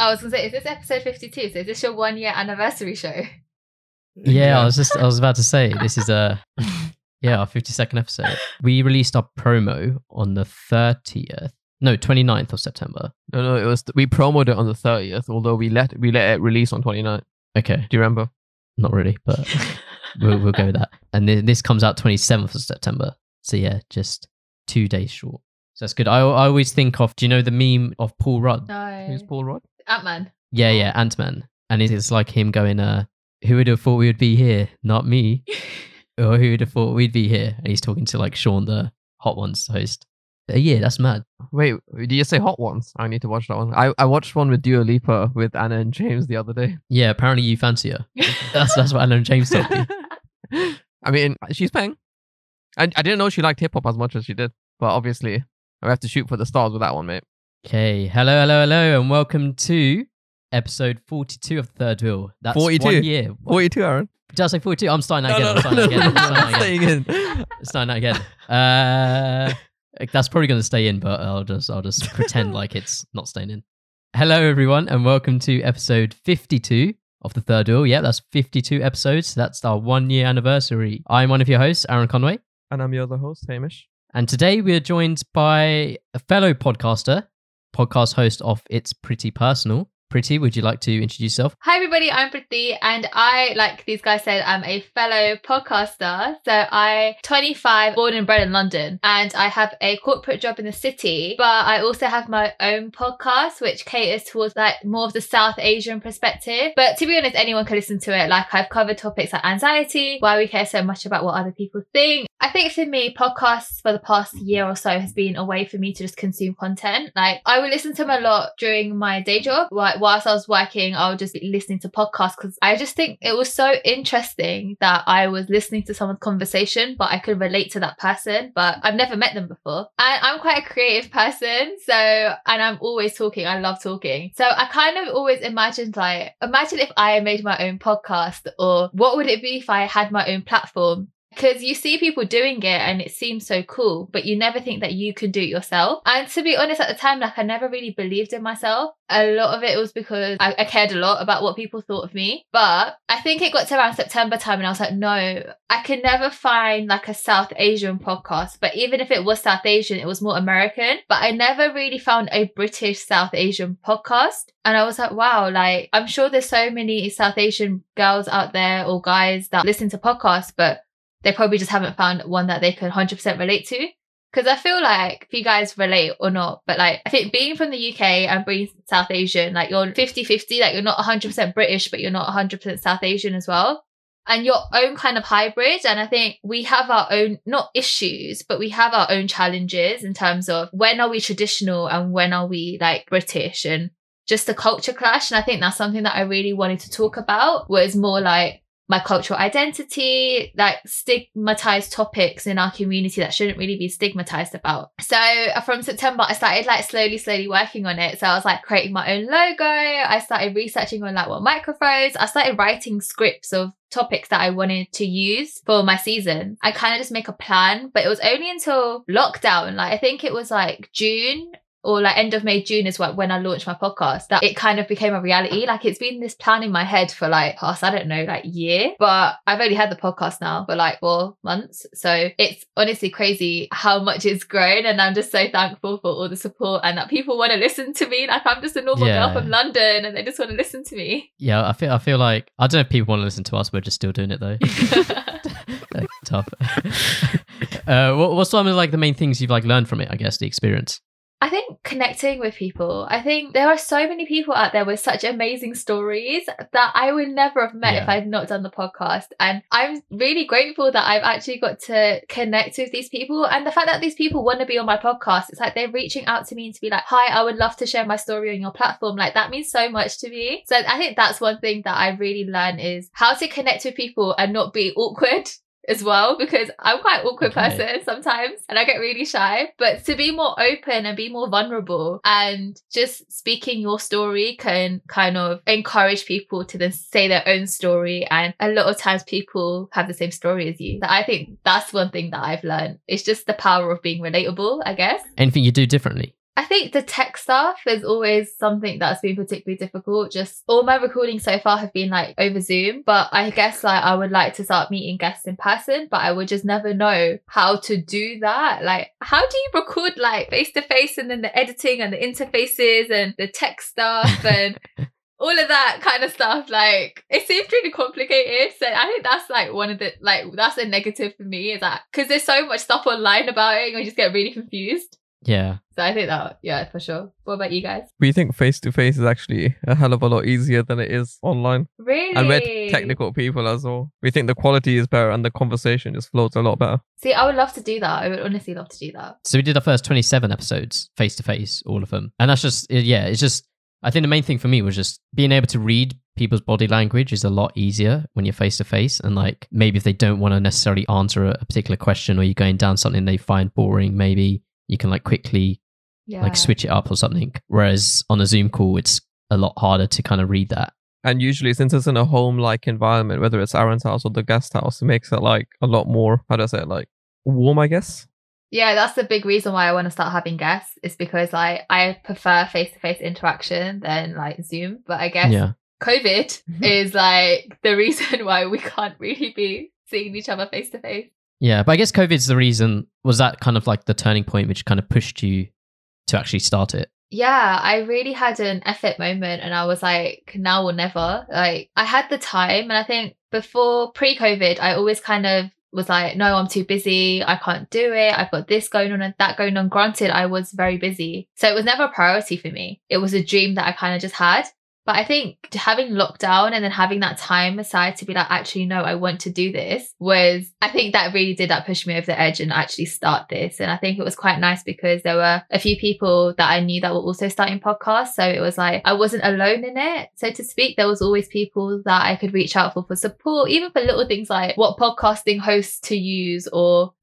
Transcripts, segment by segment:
I was gonna say, is this episode 52? So is this your 1 year anniversary show? Yeah, I was about to say this is our 52nd episode. We released our promo on the 30th. No, 29th of September. No, it was we promoted it on the 30th, although we let it release on 29th. Okay. Do you remember? Not really, but we'll go with that. And this comes out 27th of September. So yeah, just 2 days short. So that's good. I always think of, do you know the meme of Paul Rudd? No. Who's Paul Rudd? Ant-Man. Yeah, Ant-Man. And it's like him going, who would have thought we would be here? Not me. Or who would have thought we'd be here? And he's talking to like Sean, the Hot Ones host. Yeah, that's mad. Wait, did you say Hot Ones? I need to watch that one. I watched one with Dua Lipa with Anna and James the other day. Yeah, apparently you fancy her. That's what Anna and James told me. I mean, she's paying. I didn't know she liked hip-hop as much as she did, but obviously I have to shoot for the stars with that one, mate. Okay, hello, and welcome to episode 42 of Third Wheel. That's 42. 1 year. 42, Aaron. Did I say 42? I'm starting that again. I'm starting that again. That's probably going to stay in, but I'll just pretend like it's not staying in. Hello, everyone, and welcome to episode 52 of the Third Wheel. Yeah, that's 52 episodes. That's our 1 year anniversary. I'm one of your hosts, Aaron Conway. And I'm your other host, Hamish. And today we are joined by a fellow podcaster, podcast host of It's Preeti Personal. Preeti, would you like to introduce yourself? Hi, everybody. I'm Preeti, and I, like these guys said, I'm a fellow podcaster. So I'm 25, born and bred in London, and I have a corporate job in the city, but I also have my own podcast, which caters towards like more of the South Asian perspective. But to be honest, anyone can listen to it. Like I've covered topics like anxiety, why we care so much about what other people think. I think for me, podcasts for the past year or so has been a way for me to just consume content. Like I would listen to them a lot during my day job. Whilst I was working, I would just be listening to podcasts because I just think it was so interesting that I was listening to someone's conversation, but I could relate to that person, but I've never met them before. And I'm quite a creative person, and I'm always talking. I love talking. So I kind of always imagined imagine if I made my own podcast, or what would it be if I had my own platform? Because you see people doing it and it seems so cool, but you never think that you can do it yourself. And to be honest, at the time, like I never really believed in myself. A lot of it was because I cared a lot about what people thought of me. But I think it got to around September time and I was like, no, I can never find like a South Asian podcast. But even if it was South Asian, it was more American. But I never really found a British South Asian podcast. And I was like, wow, like I'm sure there's so many South Asian girls out there or guys that listen to podcasts, but they probably just haven't found one that they can 100% relate to. Because I feel like, if you guys relate or not, but like, I think being from the UK and being South Asian, like you're 50-50, like you're not 100% British, but you're not 100% South Asian as well. And your own kind of hybrid. And I think we have our own, not issues, but we have our own challenges in terms of when are we traditional and when are we like British, and just the culture clash. And I think that's something that I really wanted to talk about, was more like my cultural identity, like stigmatized topics in our community that shouldn't really be stigmatized about. So from September, I started like slowly working on it. So I was like creating my own logo. I started researching on like what microphones. I started writing scripts of topics that I wanted to use for my season. I kind of just make a plan, but it was only until lockdown. Like I think it was like June or like end of May, June is like when I launched my podcast, that it kind of became a reality. Like it's been this plan in my head for like past, I don't know, like year, but I've only had the podcast now for like 4 months. So it's honestly crazy how much it's grown. And I'm just so thankful for all the support and that people want to listen to me. Like I'm just a normal girl from London and they just want to listen to me. Yeah, I feel like, I don't know if people want to listen to us, we're just still doing it though. Tough. What's some of like the main things you've like learned from it, I guess, the experience? I think connecting with people. I think there are so many people out there with such amazing stories that I would never have met if I'd not done the podcast. And I'm really grateful that I've actually got to connect with these people. And the fact that these people want to be on my podcast, it's like they're reaching out to me and to be like, hi, I would love to share my story on your platform. Like that means so much to me. So I think that's one thing that I really learned, is how to connect with people and not be awkward as well, because I'm quite an awkward person sometimes and I get really shy, but to be more open and be more vulnerable and just speaking your story can kind of encourage people to then say their own story. And a lot of times people have the same story as you. So I think that's one thing that I've learned. It's just the power of being relatable, I guess. Anything you do differently? I think the tech stuff is always something that's been particularly difficult. Just all my recordings so far have been like over Zoom, but I guess like I would like to start meeting guests in person, but I would just never know how to do that. Like, how do you record like face to face, and then the editing and the interfaces and the tech stuff and all of that kind of stuff? Like, it seems really complicated. So I think that's like one of the, like, that's a negative for me, is that because there's so much stuff online about it and I just get really confused. Yeah. So I think that, yeah, for sure. What about you guys? We think face-to-face is actually a hell of a lot easier than it is online. Really? And we're technical people as well. We think the quality is better and the conversation just flows a lot better. See, I would love to do that. I would honestly love to do that. So we did our first 27 episodes face-to-face, all of them. And that's just, yeah, it's just, I think the main thing for me was just being able to read people's body language is a lot easier when you're face-to-face. And like, maybe if they don't want to necessarily answer a particular question, or you're going down something they find boring, maybe you can like quickly like switch it up or something. Whereas on a Zoom call, it's a lot harder to kind of read that. And usually since it's in a home-like environment, whether it's Aaron's house or the guest house, it makes it like a lot more, how do I say it, like warm, I guess. Yeah, that's the big reason why I want to start having guests, is because like I prefer face-to-face interaction than like Zoom. But I guess COVID is like the reason why we can't really be seeing each other face-to-face. Yeah, but I guess COVID's the reason. Was that kind of like the turning point which kind of pushed you to actually start it? Yeah, I really had an effort moment and I was like, now or never. Like, I had the time, and I think before pre-COVID, I always kind of was like, no, I'm too busy. I can't do it. I've got this going on and that going on. Granted, I was very busy. So it was never a priority for me. It was a dream that I kind of just had. But I think having lockdown and then having that time aside to be like, actually, no, I want to do this, was, I think that really did that push me over the edge and actually start this. And I think it was quite nice because there were a few people that I knew that were also starting podcasts. So it was like, I wasn't alone in it, so to speak. There was always people that I could reach out for support, even for little things like what podcasting hosts to use, or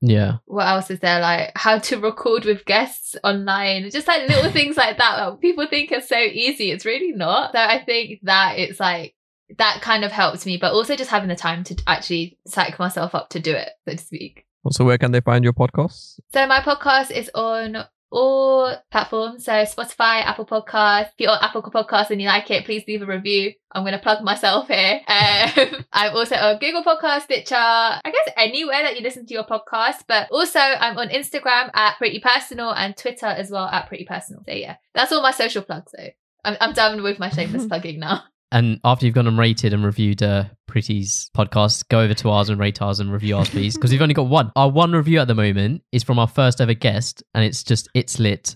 what else is there? Like how to record with guests online, just like little things like that, that people think are so easy. It's really not. So I think that it's like that kind of helped me, but also just having the time to actually psych myself up to do it, so to speak. So where can they find your podcast? So my podcast is on all platforms. So Spotify, Apple Podcasts. If you're on Apple Podcasts and you like it, please leave a review. I'm going to plug myself here. I'm also on Google Podcasts, Stitcher, I guess anywhere that you listen to your podcast. But also I'm on Instagram at Preeti Personal and Twitter as well at Preeti Personal. So yeah, that's all my social plugs though. I'm done with my shameless plugging now. And after you've gone and rated and reviewed Preeti's podcast, go over to ours and rate ours and review ours, please, because we've only got one. Our one review at the moment is from our first ever guest, and it's just, it's lit.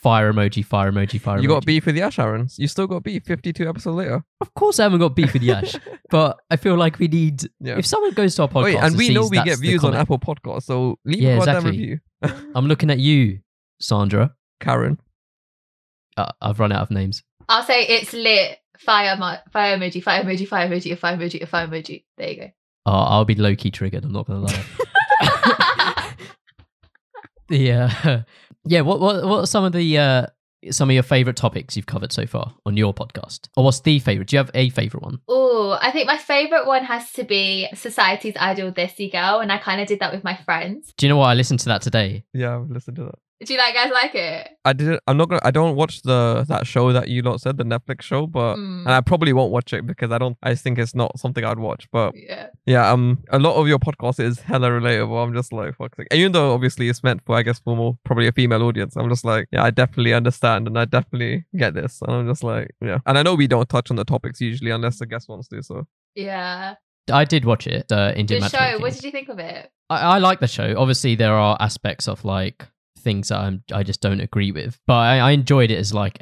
Fire emoji, fire emoji, fire emoji. You got beef with Yash, Aaron. You still got beef 52 episodes later. Of course I haven't got beef with Yash, but I feel like we need... Yeah. If someone goes to our podcast... Wait, and we know we get views on Apple Podcasts, so leave a goddamn review. I'm looking at you, Sandra. Karen. I've run out of names. I'll say it's lit. Fire emoji, fire emoji, fire emoji, fire emoji, fire emoji. There you go. Oh, I'll be low-key triggered. I'm not going to lie. Yeah. What are some of your favourite topics you've covered so far on your podcast? Or what's the favourite? Do you have a favourite one? Oh, I think my favourite one has to be Society's Ideal Desi Girl. And I kind of did that with my friends. Do you know what? I listened to that today. Yeah, I've listened to that. Do you guys like it? I didn't. I'm not gonna. I don't watch that show that you lot said, the Netflix show, but and I probably won't watch it because I think it's not something I'd watch. But a lot of your podcast is hella relatable. I'm just like, fuck. Even though obviously it's meant for, I guess, for more probably a female audience. I'm just like, yeah, I definitely understand and I definitely get this. And I'm just like, yeah. And I know we don't touch on the topics usually unless the guest wants to. So yeah. I did watch it. Indian the show. What did you think of it? I like the show. Obviously, there are aspects of like things that I just don't agree with, but I enjoyed it as like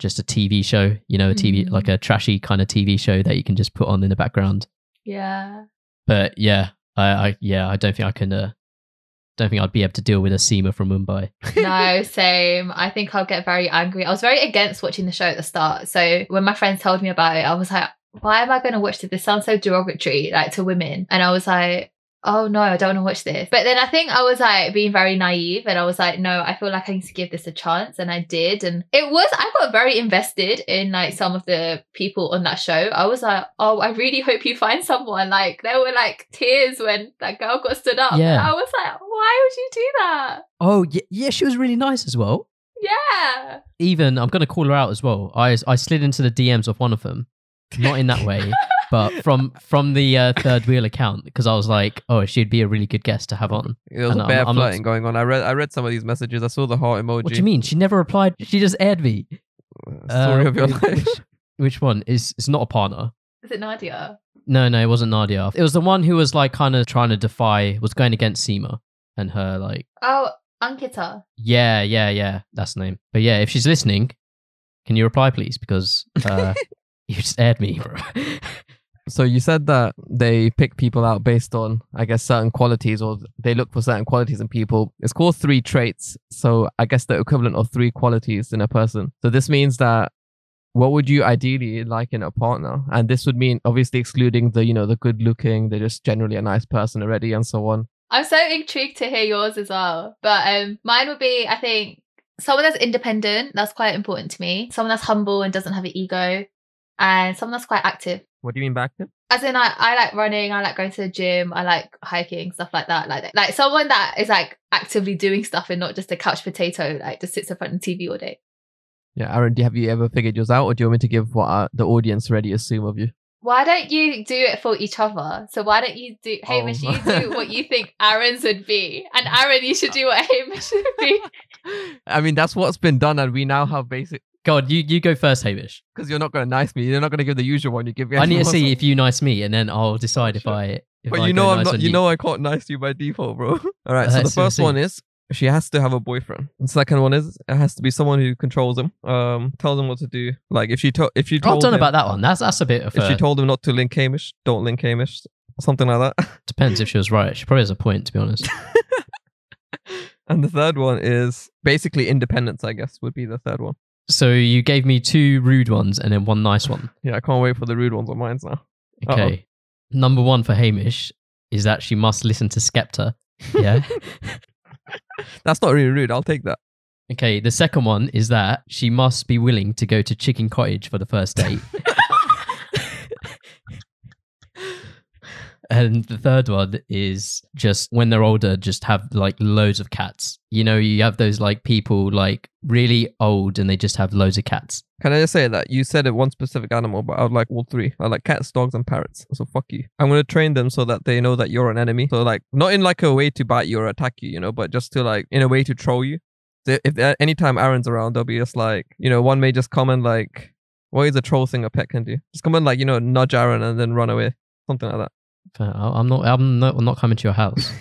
just a TV show, you know, a TV like a trashy kind of TV show that you can just put on in the background. Yeah. But yeah, I don't think I can. Don't think I'd be able to deal with a Seema from Mumbai. No, same. I think I'll get very angry. I was very against watching the show at the start, so when my friends told me about it, I was like, why am I going to watch this? This sounds so derogatory, like to women, and I was like, oh no, I don't want to watch this. But then I think I was like being very naive and I was like, no, I feel like I need to give this a chance. And I did. And I got very invested in like some of the people on that show. I was like, oh, I really hope you find someone. Like there were like tears when that girl got stood up. Yeah. I was like, why would you do that? Oh yeah, she was really nice as well. Yeah. Even, I'm going to call her out as well. I slid into the DMs of one of them. Not in that way, but from the Third Wheel account, because I was like, oh, she'd be a really good guest to have on. There was a bad flirting going on. I read some of these messages. I saw the heart emoji. What do you mean? She never replied. She just aired me. Story of your life. Which one? It's not a partner. Is it Nadia? No, it wasn't Nadia. It was the one who was like kind of trying to defy, was going against Seema and her like... Oh, Ankita. Yeah. That's the name. But yeah, if she's listening, can you reply please? Because... you just aired me, bro. So you said that they pick people out based on, I guess, certain qualities, or they look for certain qualities in people. It's called three traits. So I guess the equivalent of three qualities in a person. So this means that what would you ideally like in a partner? And this would mean obviously excluding the, you know, the good looking, they're just generally a nice person already and so on. I'm so intrigued to hear yours as well. But mine would be, I think, someone that's independent. That's quite important to me. Someone that's humble and doesn't have an ego. And someone that's quite active. What do you mean by active? As in, I like running, I like going to the gym, I like hiking, stuff like that. Like someone that is like actively doing stuff and not just a couch potato, like just sits in front of the TV all day. Yeah, Aaron, have you ever figured yours out, or do you want me to give what the audience already assume of you? Why don't you do it for each other? So why don't you do, Hamish, you do what you think Aaron's would be. And Aaron, you should do what Hamish would be. I mean, that's what's been done, and we now have basic... God, you go first, Hamish. Because you're not going to nice me. You're not going to give the usual one. You give. I need to see if you nice me, and then I'll decide if sure. I. If but I you know, I'm nice not. You know, I can't nice you by default, bro. All right. So the first one is she has to have a boyfriend. The second one is it has to be someone who controls him. Tells him what to do. Like if she told. I don't know about that one. That's a bit of. If she told him not to link Hamish, don't link Hamish. Something like that. Depends if she was right. She probably has a point, to be honest. And the third one is basically independence. I guess would be the third one. So you gave me two rude ones and then one nice one. Yeah, I can't wait for the rude ones on mine now. Okay. Uh-oh. Number one for Hamish is that she must listen to Skepta. Yeah. That's not really rude. I'll take that. Okay. The second one is that she must be willing to go to Chicken Cottage for the first date. And the third one is just when they're older, just have like loads of cats. You know, you have those like people like really old and they just have loads of cats. Can I just say that you said it one specific animal, but I would like all three. I like cats, dogs and parrots. So fuck you. I'm going to train them so that they know that you're an enemy. So like not in like a way to bite you or attack you, you know, but just to like in a way to troll you. So if anytime Aaron's around, they'll be just like, you know, one may just come and like, what is a troll thing a pet can do? Just come and like, you know, nudge Aaron and then run away. Something like that. I'm not coming to your house.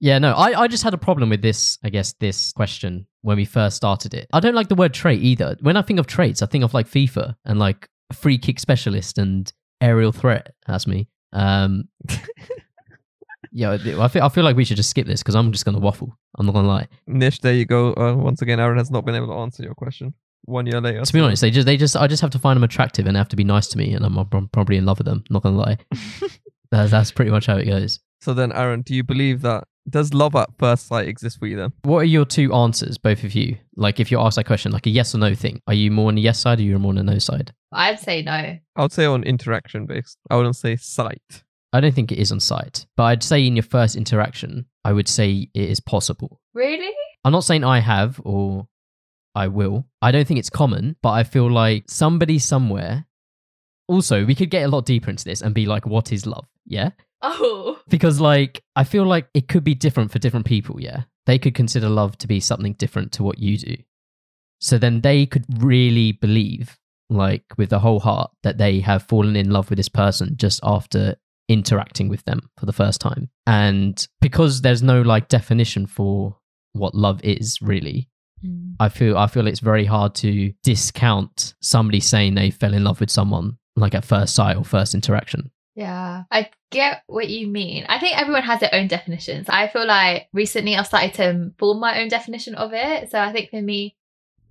Yeah, no, I just had a problem with this, I guess, this question when we first started it. I don't like the word trait either. When I think of traits, I think of like FIFA and like free kick specialist and aerial threat. That's me. Yeah, I feel like we should just skip this because I'm just going to waffle. I'm not going to lie. Nish, there you go. Once again, Aaron has not been able to answer your question 1 year later. To be honest, I just have to find them attractive and they have to be nice to me and I'm probably in love with them. Not going to lie. That's pretty much how it goes. So then, Aaron, do you believe that... Does love at first sight exist for you then? What are your two answers, both of you? Like, if you're asked that question, like a yes or no thing, are you more on the yes side or you're more on the no side? I'd say no. I would say on interaction based. I wouldn't say sight. I don't think it is on sight. But I'd say in your first interaction, I would say it is possible. Really? I'm not saying I have or I will. I don't think it's common, but I feel like somebody somewhere... Also, we could get a lot deeper into this and be like, what is love? Yeah? Oh. Because like, I feel like it could be different for different people, yeah? They could consider love to be something different to what you do. So then they could really believe, like with the whole heart, that they have fallen in love with this person just after interacting with them for the first time. And because there's no like definition for what love is really, I feel it's very hard to discount somebody saying they fell in love with someone like at first sight or first interaction. Yeah, I get what you mean. I think everyone has their own definitions. I feel like recently I've started to form my own definition of it. So I think for me,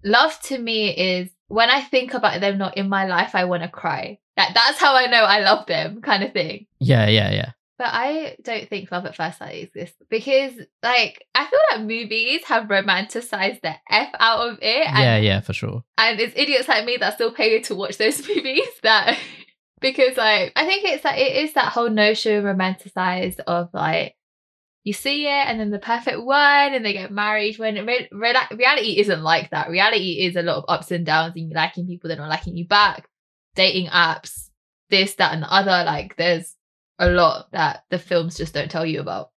love to me is when I think about them not in my life, I want to cry. That's how I know I love them kind of thing. Yeah. But I don't think love at first sight exists because like, I feel like movies have romanticized the F out of it. And, yeah, for sure. And it's idiots like me that still pay to watch those movies that... Because like I think it's that it is that whole notion romanticized of like you see it and then the perfect one and they get married, when reality isn't like that. Reality is a lot of ups and downs and you liking people that are not liking you back, dating apps, this, that and the other. Like there's a lot that the films just don't tell you about.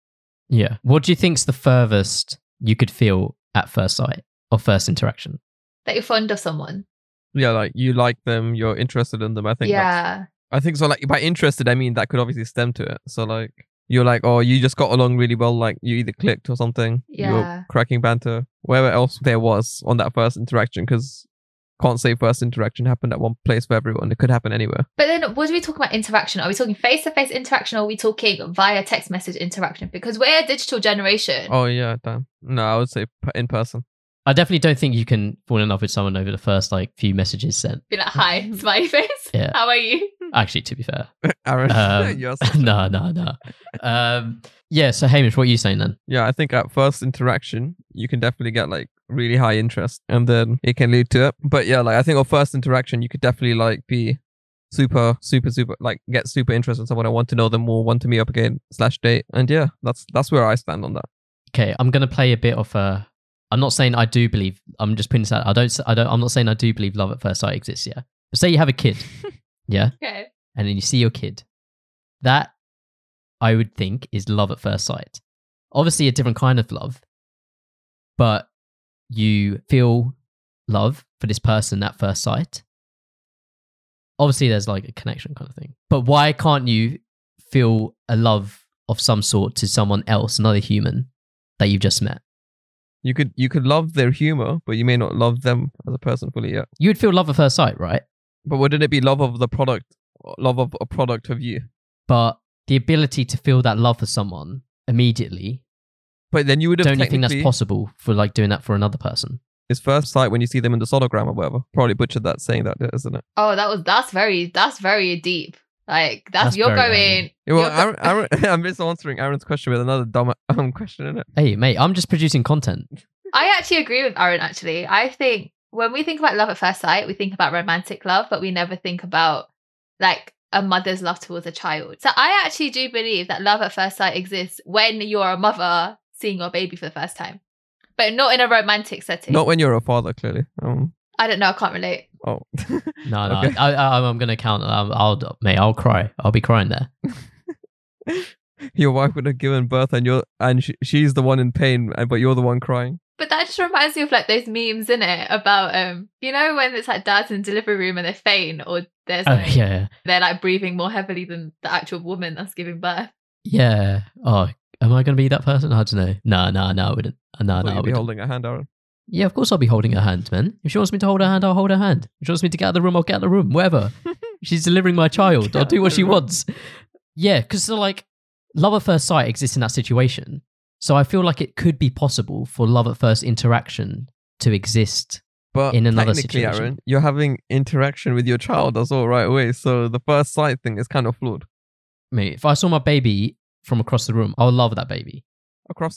Yeah. What do you think's the furthest you could feel at first sight or first interaction? That you're fond of someone. Yeah, like you like them, you're interested in them. I think I think so. Like by interested, I mean that could obviously stem to it. So like you're like, oh, you just got along really well. Like you either clicked or something. Yeah. You're cracking banter. Wherever else there was on that first interaction, because can't say first interaction happened at one place for everyone. It could happen anywhere. But then what are we talking about interaction? Are we talking face-to-face interaction or are we talking via text message interaction? Because we're a digital generation. Oh yeah, damn. No, I would say in person. I definitely don't think you can fall in love with someone over the first like few messages sent. Be like, hi, smiley face. Yeah. How are you? Actually, to be fair. Aaron, No. Yeah, so Hamish, what are you saying then? Yeah, I think at first interaction, you can definitely get like really high interest and then it can lead to it. But yeah, like I think on first interaction, you could definitely like be super, like get super interested in someone. I want to know them more, want to meet up again, /date. And yeah, that's where I stand on that. Okay, I'm going to play a bit of a... I'm not saying I do believe, I'm just putting this out. I'm not saying I do believe love at first sight exists, yeah. But say you have a kid, yeah? Okay. And then you see your kid. That, I would think, is love at first sight. Obviously a different kind of love, but you feel love for this person at first sight. Obviously there's like a connection kind of thing. But why can't you feel a love of some sort to someone else, another human that you've just met? You could love their humor, but you may not love them as a person fully yet. You would feel love at first sight, right? But wouldn't it be love of the product, love of a product of you? But the ability to feel that love for someone immediately. But then you would have don't you think that's possible for like doing that for another person? It's first sight when you see them in the sonogram or whatever. Probably butchered that saying that, isn't it? Oh, that's very deep. Like that's you're going. Yeah, well, Aaron, I'm just answering Aaron's question with another dumb question in it. Hey, mate, I'm just producing content. I actually agree with Aaron. Actually, I think when we think about love at first sight, we think about romantic love, but we never think about like a mother's love towards a child. So I actually do believe that love at first sight exists when you're a mother seeing your baby for the first time, but not in a romantic setting. Not when you're a father, clearly. I don't know. I can't relate. Oh. No. Okay. I'm going to count. I'll cry. I'll be crying there. Your wife would have given birth and she's the one in pain, but you're the one crying. But that just reminds me of like those memes, innit? About, you know, when it's like dads in delivery room and they faint or there's like, they're like breathing more heavily than the actual woman that's giving birth. Yeah. Oh, am I going to be that person? I don't know. No, I wouldn't. I would be holding a hand, Aaron. Yeah, of course I'll be holding her hand, man. If she wants me to hold her hand, I'll hold her hand. If she wants me to get out of the room, I'll get out of the room, whatever. She's delivering my child. I'll do what she wants. Yeah, because like love at first sight exists in that situation. So I feel like it could be possible for love at first interaction to exist but in another situation. Technically, Aaron, you're having interaction with your child. That's all right away. So the first sight thing is kind of flawed. Mate, if I saw my baby from across the room, I would love that baby.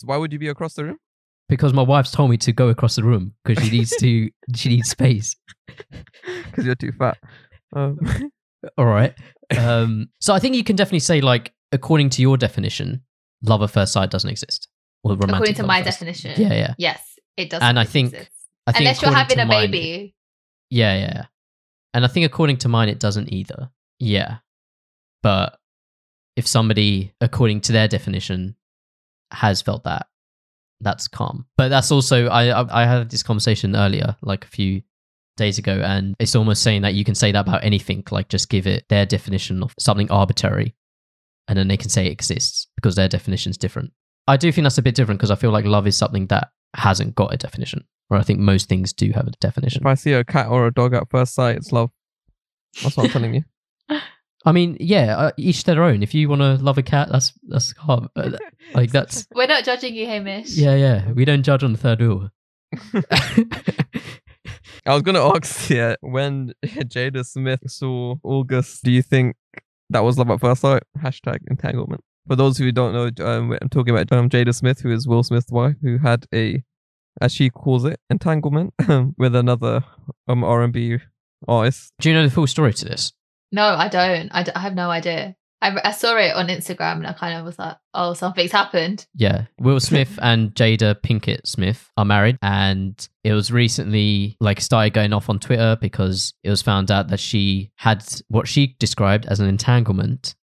Why would you be across the room? Because my wife's told me to go across the room because she needs space. Because you're too fat. All right. So I think you can definitely say, like, according to your definition, love at first sight doesn't exist. Or romantic according to my definition. Yeah. Yes, it doesn't and exist. I think unless you're having a baby. Yeah. And I think according to mine, it doesn't either. Yeah. But if somebody, according to their definition, has felt that, that's calm. But that's also I had this conversation earlier, like a few days ago, and it's almost saying that you can say that about anything, like just give it their definition of something arbitrary and then they can say it exists because their definition's different. I do think that's a bit different because I feel like love is something that hasn't got a definition, where I think most things do have a definition. If I see a cat or a dog at first sight, it's love. That's what I'm telling you. I mean, yeah, each their own. If you want to love a cat, that's hard. Like that's. We're not judging you, Hamish. Yeah. We don't judge on the third wheel. I was gonna ask, when Jada Smith saw August, do you think that was love at first sight? #entanglement. For those who don't know, I'm talking about Jada Smith, who is Will Smith's wife, who had a, as she calls it, entanglement with another R&B artist. Do you know the full story to this? No, I don't. I have no idea. I saw it on Instagram and I kind of was like, oh, something's happened. Yeah. Will Smith and Jada Pinkett Smith are married, and it was recently like started going off on Twitter because it was found out that she had what she described as an entanglement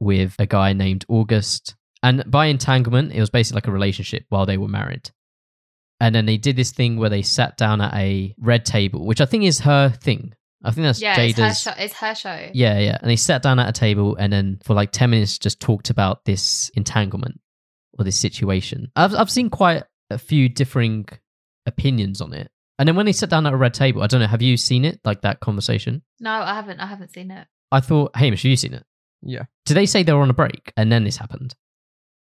with a guy named August. And by entanglement, it was basically like a relationship while they were married. And then they did this thing where they sat down at a red table, which I think is her thing. I think that's Jada's. It's her show. Yeah, yeah. And they sat down at a table and then for like 10 minutes just talked about this entanglement or this situation. I've seen quite a few differing opinions on it. And then when they sat down at a red table, I don't know, have you seen it? Like that conversation? No, I haven't seen it. I thought, Hamish, have you seen it? Yeah. Did they say they were on a break and then this happened?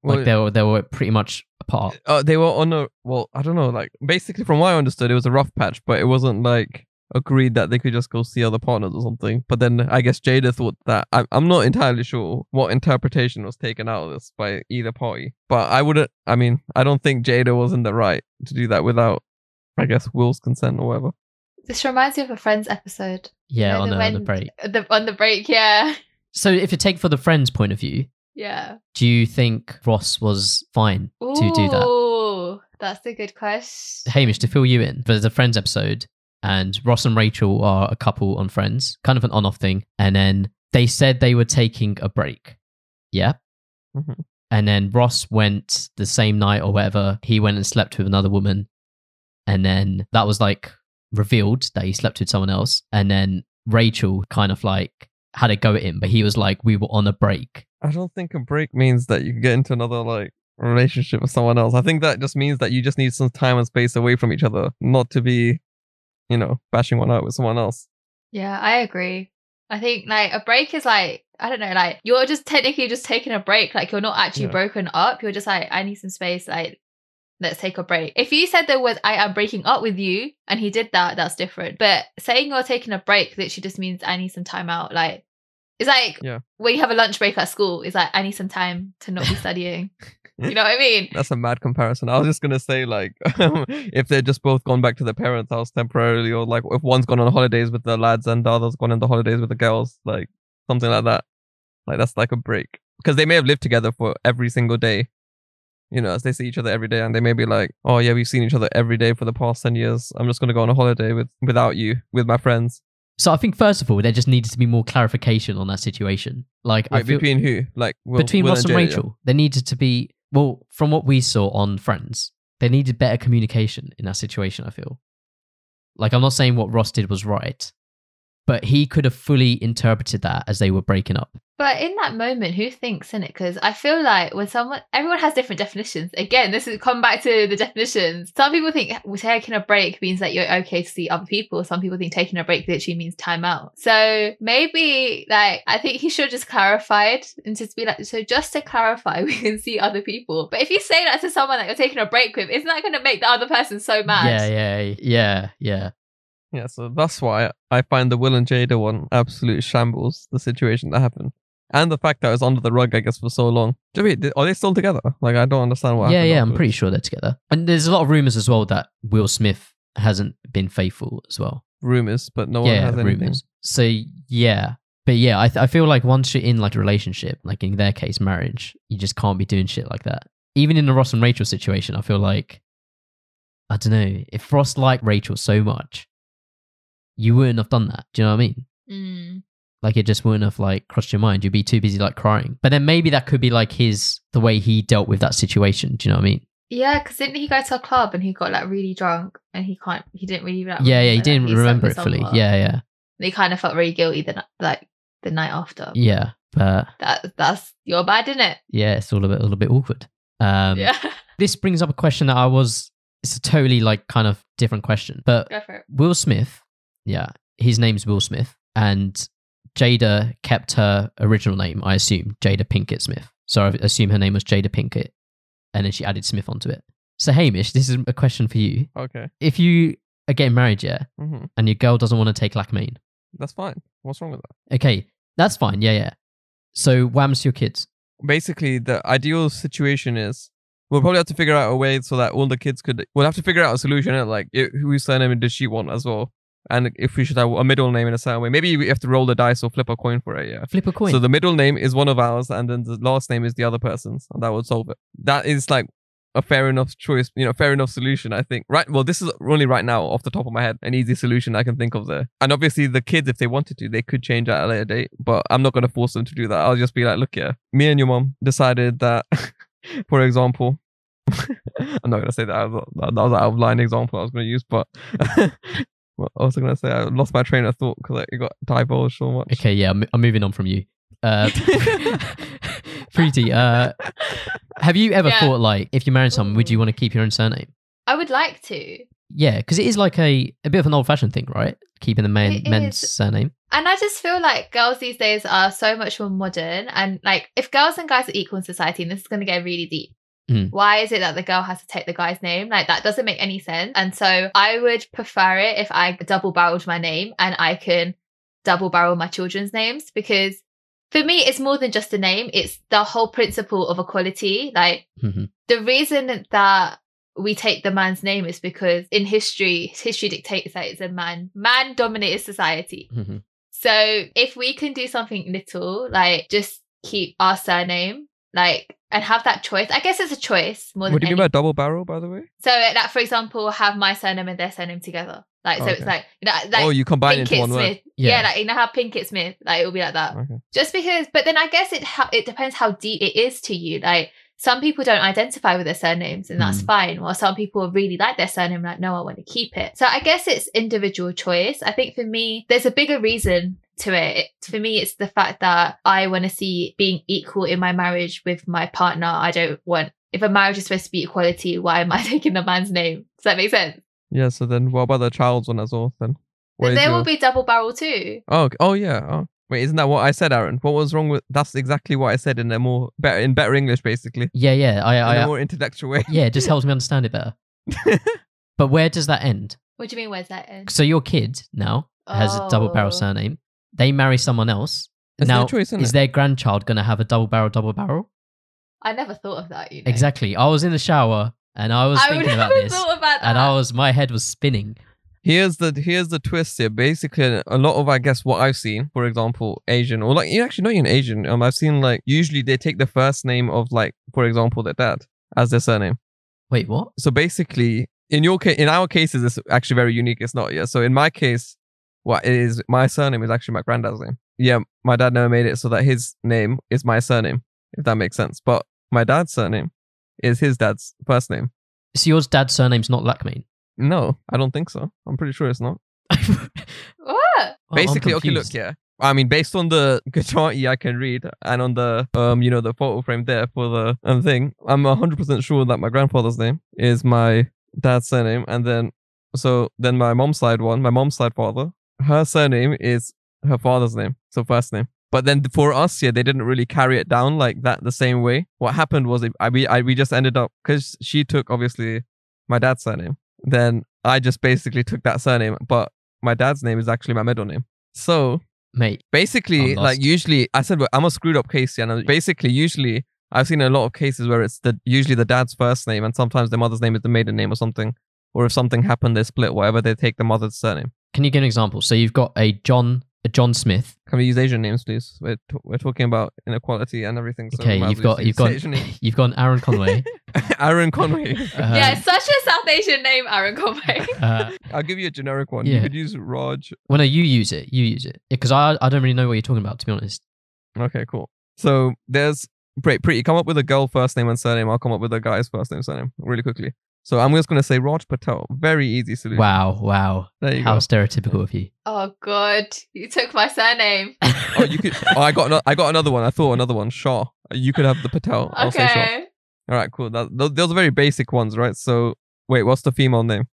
Well, like they were pretty much apart. They were on a, well, I don't know, like basically from what I understood, it was a rough patch, but it wasn't like agreed that they could just go see other partners or something. But then I guess Jada thought that, I'm not entirely sure what interpretation was taken out of this by either party. But I don't think Jada was in the right to do that without, I guess, Will's consent or whatever. This reminds me of a Friends episode. Yeah, on the break, yeah. So if you take for the Friends point of view, yeah, do you think Ross was fine to do that? Oh, that's a good question. Hamish, to fill you in, for the Friends episode, and Ross and Rachel are a couple on Friends, kind of an on-off thing. And then they said they were taking a break. Yeah. Mm-hmm. And then Ross went the same night or whatever. He went and slept with another woman. And then that was like revealed that he slept with someone else. And then Rachel kind of like had a go at him, but he was like, we were on a break. I don't think a break means that you can get into another like relationship with someone else. I think that just means that you just need some time and space away from each other, not to be, you know, bashing one out with someone else. Yeah, I agree. I think like a break is like, I don't know, like you're just technically just taking a break. Like you're not actually broken up. You're just like, I need some space. Like, let's take a break. If you said there was, I am breaking up with you, and he did that, that's different. But saying you're taking a break literally just means I need some time out. Like, it's like when you have a lunch break at school, it's like, I need some time to not be studying. You know what I mean? That's a mad comparison. I was just going to say, like, if they're just both gone back to their parents' house temporarily, or like if one's gone on holidays with the lads and the other's gone on the holidays with the girls, like something like that. Like that's like a break. Because they may have lived together for every single day, you know, as they see each other every day, and they may be like, oh yeah, we've seen each other every day for the past 10 years. I'm just going to go on a holiday without you, with my friends. So I think, first of all, there just needed to be more clarification on that situation. Like, wait, I feel, between who? Like between Ross and Rachel. Yeah. There needed to be... Well, from what we saw on Friends, they needed better communication in that situation, I feel. Like, I'm not saying what Ross did was right, but he could have fully interpreted that as they were breaking up. But in that moment, who thinks, innit? Because I feel like when everyone has different definitions. Again, this is come back to the definitions. Some people think taking a break means that you're okay to see other people. Some people think taking a break literally means time out. So maybe, like, I think he should have just clarified and just be like, so just to clarify, we can see other people. But if you say that to someone that you're taking a break with, isn't that going to make the other person so mad? Yeah. Yeah, so that's why I find the Will and Jada one absolute shambles, the situation that happened. And the fact that it was under the rug, I guess, for so long. Are they still together? Like, I don't understand why. Yeah, I'm pretty sure they're together. And there's a lot of rumours as well that Will Smith hasn't been faithful as well. Rumours, but no one has anything. Rumors. So, yeah. But yeah, I feel like once you're in like a relationship, like in their case, marriage, you just can't be doing shit like that. Even in the Ross and Rachel situation, I feel like, I don't know, if Ross liked Rachel so much, you wouldn't have done that. Do you know what I mean? Mm. Like, it just wouldn't have, like, crossed your mind. You'd be too busy, like, crying. But then maybe that could be, like, the way he dealt with that situation. Do you know what I mean? Yeah, because didn't he go to a club and he got, like, really drunk and he didn't really... Like, he didn't remember it fully. Yeah. And he kind of felt really guilty, the night after. Yeah, but... That's your bad, isn't it? Yeah, it's all a little bit awkward. This brings up a question that it's a totally, like, kind of different question. But go for it. Will Smith, his name's Will Smith, and... Jada kept her original name, I assume, Jada Pinkett Smith. So I assume her name was Jada Pinkett, and then she added Smith onto it. So Hamish, this is a question for you. Okay. If you are getting married, and your girl doesn't want to take Lakmain. That's fine. What's wrong with that? Okay, that's fine. Yeah. So what happens to your kids? Basically, the ideal situation is we'll probably have to figure out a way so that all the kids could... We'll have to figure out a solution, like whose surname did she want as well. And if we should have a middle name in a certain way, maybe we have to roll the dice or flip a coin for it. Yeah, flip a coin. So the middle name is one of ours, and then the last name is the other person's, and that would solve it. That is like a fair enough choice, you know, fair enough solution, I think. Right. Well, this is only right now off the top of my head an easy solution I can think of there. And obviously, the kids, if they wanted to, they could change at a later date. But I'm not going to force them to do that. I'll just be like, look, yeah, me and your mom decided that, for example. I'm not going to say that. That was an out of line example I was going to use, but. I was going to say I lost my train of thought because it got divulged so much. Okay, yeah, I'm moving on from you. Preeti, have you ever thought, like, if you married someone, would you want to keep your own surname? I would like to. Yeah, because it is like a bit of an old-fashioned thing, right? Keeping the men's surname. And I just feel like girls these days are so much more modern. And, like, if girls and guys are equal in society, and this is going to get really deep, why is it that the girl has to take the guy's name? Like, that doesn't make any sense. And so I would prefer it if I double-barreled my name and I can double-barrel my children's names, because for me, it's more than just a name. It's the whole principle of equality. Like, the reason that we take the man's name is because in history dictates that it's a man-dominated society. So if we can do something little, like just keep our surname, like, and have that choice. I guess it's a choice more than anything. What do you mean by double barrel, by the way? So, like, for example, have my surname and their surname together. Like, so it's like, you know, like, you combine Pinkett it into one Smith. Word. Yeah, like, you know how Pinkett Smith, like, it'll be like that. Okay. Just because, but then I guess it depends how deep it is to you. Like, some people don't identify with their surnames, and that's fine. While some people really like their surname, like, no, I want to keep it. So I guess it's individual choice. I think for me, there's a bigger reason to it. For me, it's the fact that I want to see being equal in my marriage with my partner. I don't want, if a marriage is supposed to be equality, why am I taking the man's name? Does that make sense? Yeah, so then what about the child's one as well then? They will be double barrel too. Oh yeah. Oh. Wait, isn't that what I said, Aaron? What was wrong with... That's exactly what I said in better English, basically. Yeah. In a more intellectual way. Yeah, it just helps me understand it better. But where does that end? What do you mean, where's that end? So your kid now has a double-barrel surname. They marry someone else. It's now, their choice, is their grandchild going to have a double-barrel? I never thought of that, you know. Exactly. I was in the shower and I was thinking about this. I never thought about that. And my head was spinning. Here's the twist here. Basically, a lot of, I guess, what I've seen, for example, Asian, or like, you actually not even Asian. I've seen, like, usually they take the first name of, like, for example, their dad as their surname. Wait, what? So basically, in our cases, it's actually very unique. It's not, yeah. So in my case, my surname is actually my granddad's name. Yeah, my dad never made it so that his name is my surname, if that makes sense. But my dad's surname is his dad's first name. So your dad's surname's not Lachman? No, I don't think so. I'm pretty sure it's not. What? Basically, okay, look, yeah. I mean, based on the Gujarati I can read and on the, you know, the photo frame there for the thing, I'm 100% sure that my grandfather's name is my dad's surname. And then my mom's side father, her surname is her father's name, so first name. But then for us, yeah, they didn't really carry it down like that the same way. What happened was we just ended up, because she took, obviously, my dad's surname. Then I just basically took that surname, but my dad's name is actually my middle name. So, mate, basically, like, usually, I said, well, I'm a screwed up case, yeah. And basically, usually, I've seen a lot of cases where it's usually the dad's first name, and sometimes the mother's name is the maiden name or something. Or if something happened, they split, whatever, they take the mother's surname. Can you give an example? So you've got a John Smith. Can we use Asian names, please? We're talking about inequality and everything. So okay, you've got an Aaron Conway. Aaron Conway. Yeah, such a South Asian name, Aaron Conway. I'll give you a generic one. Yeah. You could use Raj. Well, no, you use it. Because I don't really know what you're talking about, to be honest. Okay, cool. So there's Pretty. Come up with a girl first name and surname. I'll come up with a guy's first name surname really quickly. So I'm just going to say Raj Patel. Very easy solution. Wow. There you go. How stereotypical of you. Oh, God. You took my surname. Oh, you could. Oh, I got another one. I thought another one. Shah. You could have the Patel. Okay. I'll say Shah. All right, cool. Those are very basic ones, right? So, wait, what's the female name?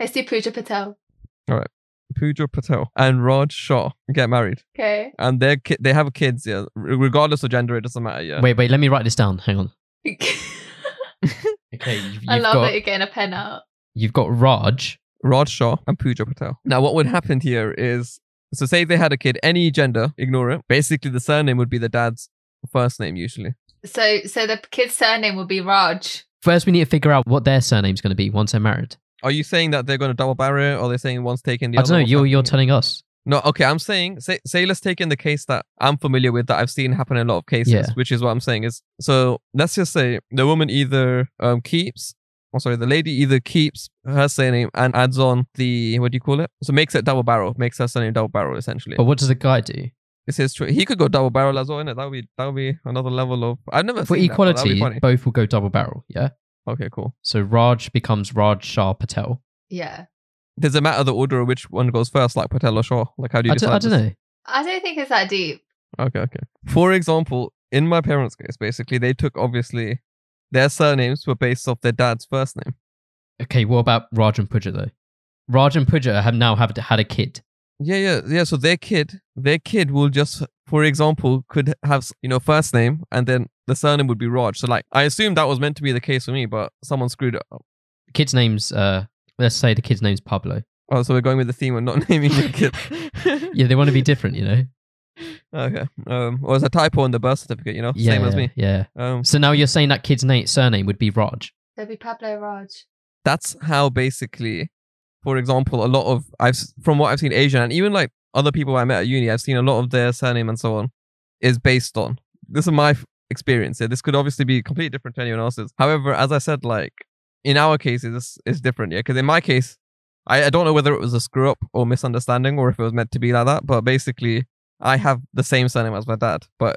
Let's do Pooja Patel. All right. Pooja Patel and Raj Shah get married. Okay. And they have kids, yeah. Regardless of gender, it doesn't matter, yeah. Wait, let me write this down. Hang on. Okay, I love that you're getting a pen out. You've got Raj Shah and Pooja Patel. Now, what would happen here is, so say they had a kid, any gender, ignore it. Basically, the surname would be the dad's first name usually. So the kid's surname would be Raj. First, we need to figure out what their surname's going to be once they're married. Are you saying that they're going to double barrier, or are they saying one's taking the other? I don't know. You're telling us. No, okay. I'm saying, say let's take in the case that I'm familiar with, that I've seen happen in a lot of cases, which is what I'm saying is, so let's just say the woman either the lady either keeps her surname and adds on the, what do you call it? So makes it double barrel, makes her surname double barrel essentially. But what does the guy do? It's his choice. He could go double barrel as well, innit? That would be another level of, I've never seen that. For equality, both will go double barrel, yeah? Okay, cool. So Raj becomes Raj Shah Patel. Yeah. Does it matter the order of which one goes first, like Patel or Shah? Like, how do you decide? I don't know. I don't think it's that deep. Okay. For example, in my parents' case, basically, they took, obviously, their surnames were based off their dad's first name. Okay, what about Raj and Pooja, though? Raj and Pooja have now had a kid. Yeah. So their kid will just, for example, could have, first name, and then the surname would be Raj. So, like, I assume that was meant to be the case for me, but someone screwed it up. Kids' names, let's say the kid's name's Pablo. Oh, so we're going with the theme of not naming your kid. Yeah, they want to be different, Okay. Or it's a typo on the birth certificate, Same as me. Yeah. So now you're saying that kid's surname would be Raj? That'd be Pablo Raj. That's how basically, for example, a lot of, from what I've seen, Asian and even like other people I met at uni, I've seen a lot of their surname and so on is based on. This is my experience. This could obviously be completely different to anyone else's. However, as I said, like, in our case, it's different, yeah? Because in my case, I don't know whether it was a screw-up or misunderstanding or if it was meant to be like that, but basically, I have the same surname as my dad, but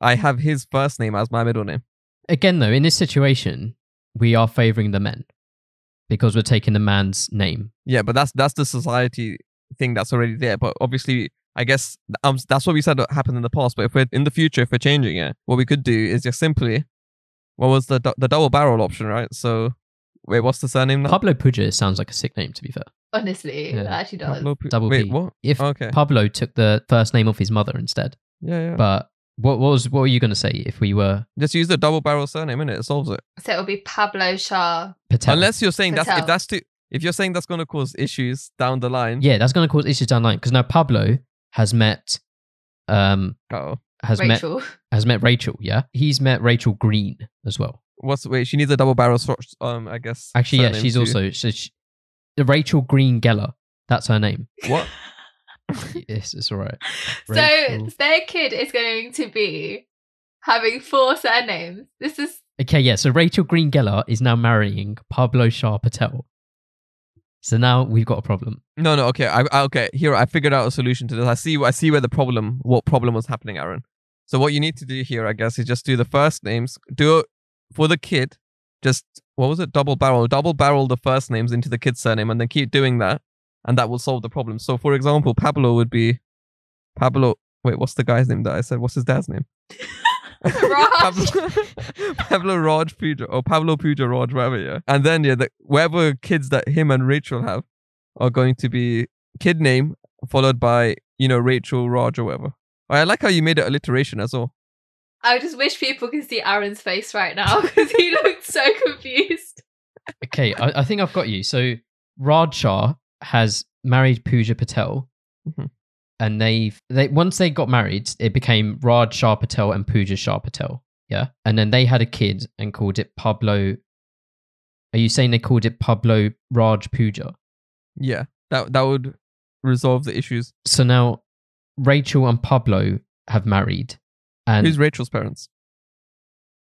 I have his first name as my middle name. Again, though, in this situation, we are favouring the men because we're taking the man's name. Yeah, but that's the society thing that's already there. But obviously, I guess that's what we said happened in the past, but if we're in the future, if we're changing it, what we could do is just simply... What was the double barrel option, right? So, wait, what's the surname now? Pablo Pooja sounds like a sick name, to be fair. Honestly, yeah. That actually does. Double P. Wait, what? If Pablo took the first name of his mother instead. Yeah. But what were you going to say if we were... Just use the double barrel surname, innit? It solves it. So it'll be Pablo Shah Patel. Unless you're saying Patel. If you're saying that's going to cause issues down the line. Yeah, that's going to cause issues down the line. Because now Pablo has met... has met Rachel, yeah? He's met Rachel Green as well. She needs a double barrel I guess. Actually, yeah, she's also... Rachel Green Geller. That's her name. What? Yes, it's all right. Rachel. So their kid is going to be having four surnames. This is... Okay, yeah, so Rachel Green Geller is now marrying Pablo Shah Patel. So now we've got a problem. No, okay. Here, I figured out a solution to this. I see where what problem was happening, Aaron. So what you need to do here, I guess, is just do the first names. Do it for the kid. Just, what was it? Double barrel the first names into the kid's surname and then keep doing that. And that will solve the problem. So, for example, Pablo would be... Pablo... Wait, what's the guy's name that I said? What's his dad's name? Raj. Pablo Raj Pooja. Or Pablo Pooja Raj, whatever, yeah. And then, yeah, whatever kids that him and Rachel have are going to be kid name followed by, Rachel Raj or whatever. I like how you made it alliteration as well. I just wish people could see Aaron's face right now because he looked so confused. Okay, I think I've got you. So Raj Shah has married Pooja Patel, mm-hmm. and they once they got married, it became Raj Shah Patel and Pooja Shah Patel. Yeah, and then they had a kid and called it Pablo. Are you saying they called it Pablo Raj Pooja? Yeah, that would resolve the issues. So now. Rachel and Pablo have married. And who's Rachel's parents?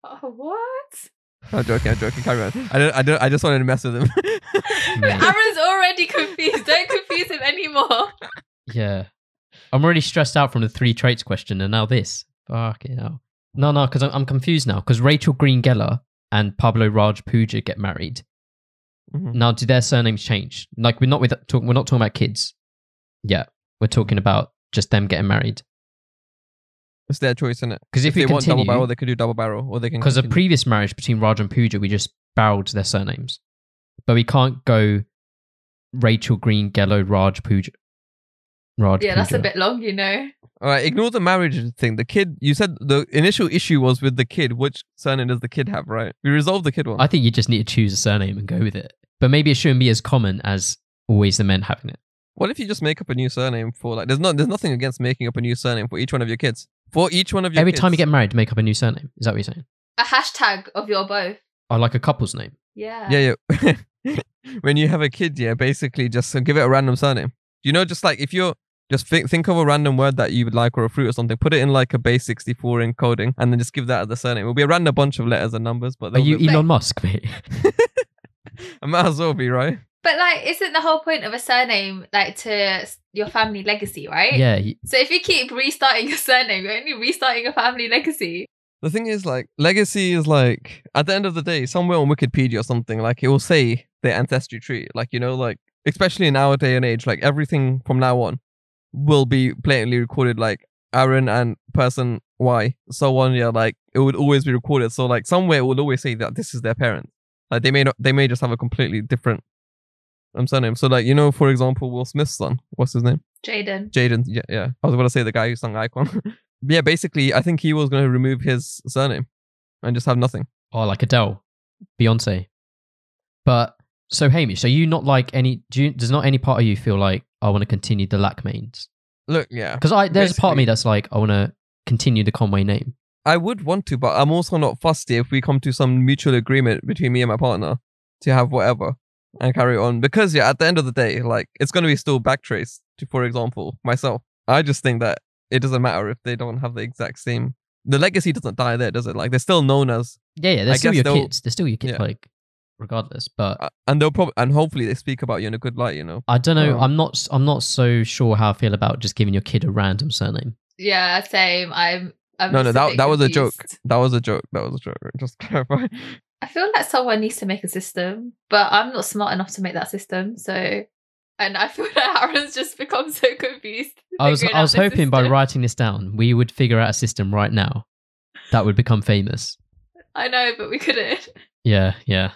Oh, what? I'm joking. Carry on. I just wanted to mess with him. Aaron's already confused. Don't confuse him anymore. Yeah. I'm already stressed out from the three traits question and now this. Fucking hell. No, because I'm confused now. Because Rachel Green Geller and Pablo Raj Pooja get married. Mm-hmm. Now, do their surnames change? Like, we're not talking about kids. Yeah. We're talking about just them getting married. It's their choice, isn't it? Because if they want double barrel, they could do double barrel, or they can. Because a previous marriage between Raj and Pooja, we just barreled their surnames, but we can't go Rachel Green Gello Raj Pooja. Raj. Yeah, that's a bit long, All right, ignore the marriage thing. The kid. You said the initial issue was with the kid. Which surname does the kid have? Right. We resolved the kid one. I think you just need to choose a surname and go with it. But maybe it shouldn't be as common as always the men having it. What if you just make up a new surname for there's nothing against making up a new surname for each one of your kids. Every time you get married, make up a new surname. Is that what you're saying? A hashtag of your both. Oh, like a couple's name. Yeah. Yeah. when you have a kid, yeah, basically just give it a random surname. You know, just like if you're just think of a random word that you would like or a fruit or something, put it in like a base 64 encoding and then just give that as the surname. It will be a random bunch of letters and numbers. But are you Elon Musk, mate? I might as well be, right? But like, isn't the whole point of a surname like to your family legacy, right? Yeah. So if you keep restarting your surname, you're only restarting your family legacy. The thing is, like, legacy is like, at the end of the day, somewhere on Wikipedia or something, like, it will say their ancestry tree. Like, you know, like, especially in our day and age, like, everything from now on will be blatantly recorded, like, Aaron and person Y, so on, yeah, like, it would always be recorded. So, like, somewhere it would always say that this is their parent. Like, they may just have a completely different surname. So, like, you know, for example, Will Smith's son, what's his name? Jaden, yeah. I was going to say the guy who sung Icon. Yeah, basically, I think he was going to remove his surname and just have nothing. Oh, like Adele, Beyonce. But, so Hamish, so you not like any, does not any part of you feel like, I want to continue the Lachmanes? Look, yeah. Because there's a part of me that's like, I want to continue the Conway name. I would want to, but I'm also not fussy if we come to some mutual agreement between me and my partner to have whatever and carry on. Because, yeah, at the end of the day, like, it's going to be still backtraced to, for example, myself. I just think that it doesn't matter if they don't have the exact same. The legacy doesn't die there, does it? Like, they're still known as. Yeah, they're still your kids. They're still your kids, yeah. Like, regardless. But and they'll probably and hopefully they speak about you in a good light. You know, I don't know. I'm not so sure how I feel about just giving your kid a random surname. Yeah, same. I'm no. That was a joke. That was a joke. Just clarify. I feel like someone needs to make a system, but I'm not smart enough to make that system. So. And I feel that Aaron's just become so confused. I was hoping system. By writing this down, we would figure out a system right now that would become famous. I know, but we couldn't. Yeah.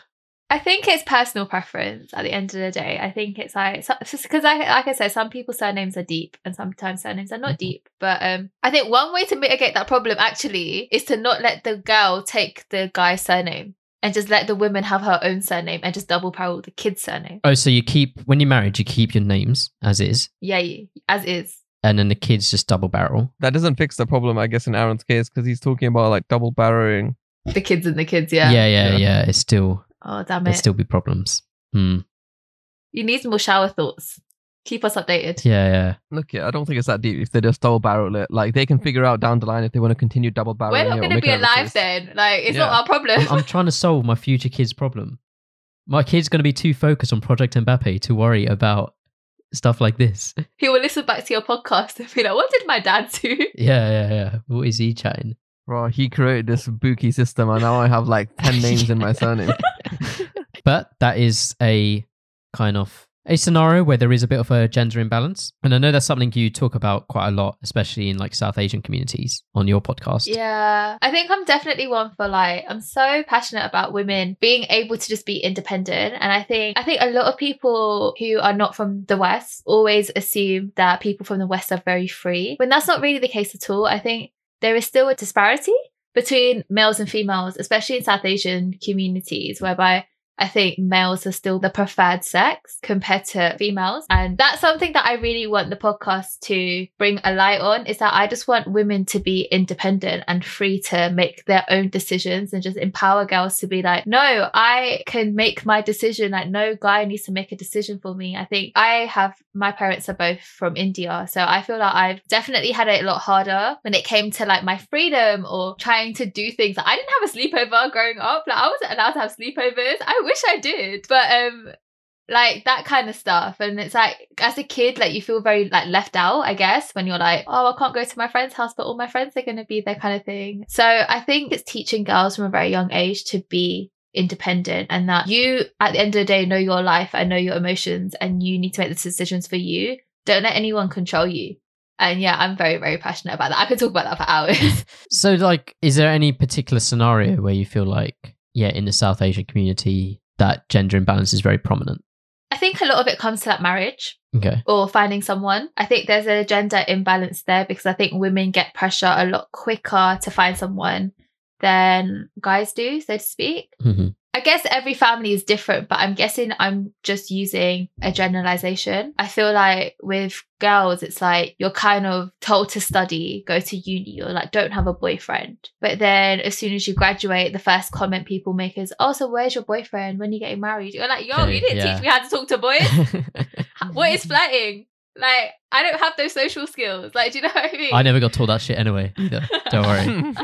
I think it's personal preference at the end of the day. I think it's like, because like I said, some people's surnames are deep and sometimes surnames are not deep. But I think one way to mitigate that problem actually is to not let the girl take the guy's surname. And just let the woman have her own surname and just double barrel the kid's surname. Oh, so when you're married, you keep your names as is? Yeah, as is. And then the kids just double barrel. That doesn't fix the problem, I guess, in Aaron's case, because he's talking about like double barreling. The kids, yeah. Yeah. It's still... Oh, damn it. There'll still be problems. You need more shower thoughts. Keep us updated. Yeah. Look, yeah, I don't think it's that deep if they just double barrel it. Like, they can figure out down the line if they want to continue double barreling. We're not going to be alive then. Like, it's not our problem. I'm trying to solve my future kid's problem. My kid's going to be too focused on Project Mbappe to worry about stuff like this. He will listen back to your podcast and be like, what did my dad do? Yeah. What is he chatting? Bro, he created this Buki system and now I have like 10 names in my surname. But that is a kind of... a scenario where there is a bit of a gender imbalance. And I know that's something you talk about quite a lot, especially in like South Asian communities on your podcast. Yeah. I think I'm definitely one for like, I'm so passionate about women being able to just be independent. And I think a lot of people who are not from the West always assume that people from the West are very free. When that's not really the case at all. I think there is still a disparity between males and females, especially in South Asian communities, whereby I think males are still the preferred sex compared to females. And that's something that I really want the podcast to bring a light on, is that I just want women to be independent and free to make their own decisions and just empower girls to be like, no, I can make my decision. Like, no guy needs to make a decision for me. I think my parents are both from India. So I feel like I've definitely had it a lot harder when it came to like my freedom or trying to do things. Like, I didn't have a sleepover growing up. Like, I wasn't allowed to have sleepovers. I wish I did, but like that kind of stuff. And it's like, as a kid, like you feel very like left out, I guess, when you're like, oh, I can't go to my friend's house, but all my friends are going to be there, kind of thing. So I think it's teaching girls from a very young age to be independent, and that you, at the end of the day, know your life and know your emotions, and you need to make the decisions for you. Don't let anyone control you. And yeah, I'm very, very passionate about that. I could talk about that for hours. So like, is there any particular scenario where you feel like, yeah, in the South Asian community, that gender imbalance is very prominent? I think a lot of it comes to like marriage, okay, or finding someone. I think there's a gender imbalance there because I think women get pressure a lot quicker to find someone than guys do, so to speak. Mm-hmm. I guess every family is different, but I'm guessing I'm just using a generalization. I feel like with girls, it's like you're kind of told to study, go to uni, or like don't have a boyfriend. But then as soon as you graduate, the first comment people make is, oh, so where's your boyfriend? When are you getting married? You're like, yo, you didn't teach me how to talk to boys. What is flirting? Like, I don't have those social skills. Like, do you know what I mean? I never got told that shit anyway. Don't worry.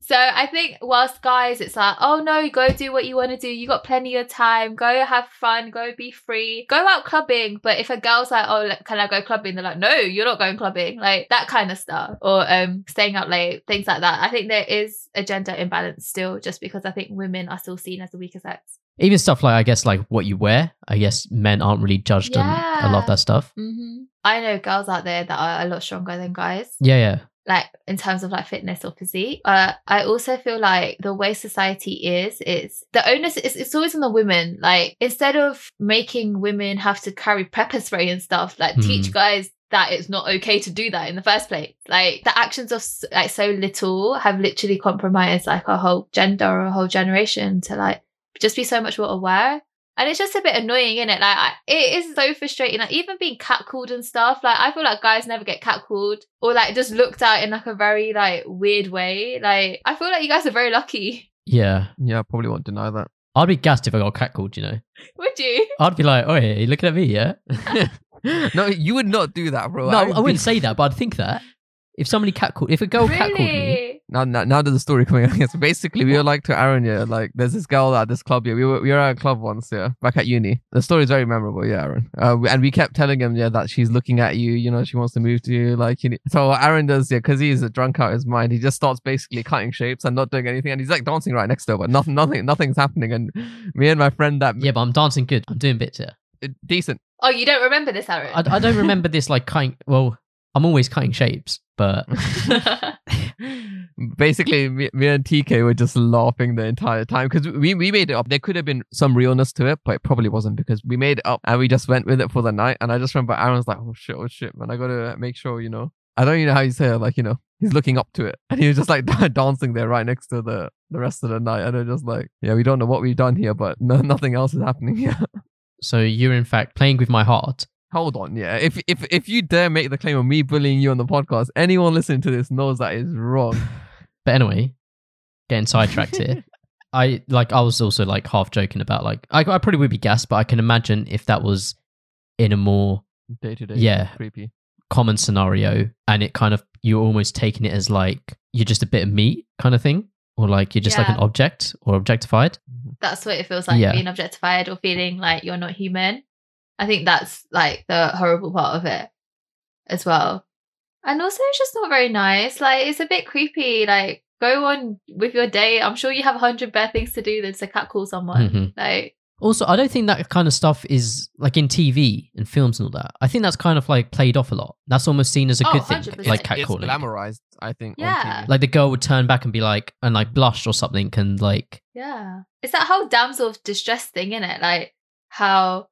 So I think whilst guys, it's like, oh no, go do what you want to do. You got plenty of time. Go have fun. Go be free. Go out clubbing. But if a girl's like, oh, can I go clubbing? They're like, no, you're not going clubbing. Like that kind of stuff, or staying up late, things like that. I think there is a gender imbalance still, just because I think women are still seen as the weaker sex. Even stuff like, I guess, like what you wear. I guess men aren't really judged on a lot of that stuff. Mm-hmm. I know girls out there that are a lot stronger than guys. Yeah, yeah. Like in terms of like fitness or physique. I also feel like the way society is, it's the onus, it's always on the women. Like instead of making women have to carry pepper spray and stuff, like teach guys that it's not okay to do that in the first place. Like the actions of like so little have literally compromised like a whole gender or a whole generation to like just be so much more aware. And it's just a bit annoying, isn't it? Like, it is so frustrating. Like, even being catcalled and stuff. Like, I feel like guys never get catcalled or, like, just looked at in, like, a very, like, weird way. Like, I feel like you guys are very lucky. Yeah. Yeah, I probably won't deny that. I'd be gassed if I got catcalled, you know. Would you? I'd be like, oh, hey, you looking at me, yeah? No, you would not do that, bro. No, I wouldn't say that, but I'd think that. If somebody catcalled, if a girl catcalled me. Now there's a story coming out. So basically, we were like to Aaron, yeah, like there's this girl at this club, yeah. We were at a club once, yeah, back at uni. The story is very memorable, yeah, Aaron. And we kept telling him, yeah, that she's looking at you, you know, she wants to move to you, like, you know. So what Aaron does, yeah, because he's a drunk out of his mind, he just starts basically cutting shapes and not doing anything, and he's like dancing right next to her, but nothing's happening. And me and my friend that... Yeah, but I'm dancing good. I'm doing bits here. Decent. Oh, you don't remember this, Aaron? I don't remember this, like, cutting... Well, I'm always cutting shapes, but... Basically, me and TK were just laughing the entire time because we made it up. There could have been some realness to it, but it probably wasn't because we made it up and we just went with it for the night. And I just remember Aaron's like, oh shit, man, I gotta make sure, you know, I don't know how you say it, like, you know, he's looking up to it. And he was just like dancing there right next to the rest of the night. And they're just like, yeah, we don't know what we've done here, but nothing else is happening here. So you're in fact playing with my heart. Hold on, yeah. If you dare make the claim of me bullying you on the podcast, anyone listening to this knows that is wrong. But anyway, getting sidetracked here. I was also like half joking about like I probably would be gassed, but I can imagine if that was in a more day-to-day, creepy, common scenario, and it kind of you're almost taking it as like you're just a bit of meat kind of thing, or like you're just like an object or objectified. That's what it feels like being objectified or feeling like you're not human. I think that's like the horrible part of it as well. And also it's just not very nice. Like it's a bit creepy. Like go on with your day. I'm sure you have 100 better things to do than to catcall someone. Mm-hmm. Like also, I don't think that kind of stuff is like in TV and films and all that. I think that's kind of like played off a lot. That's almost seen as a good 100%. Thing. Like catcalling. It's glamorized, I think. Yeah. On TV. Like the girl would turn back and be like, and like blush or something. And like, yeah, it's that whole damsel of distress thing, innit? Like how,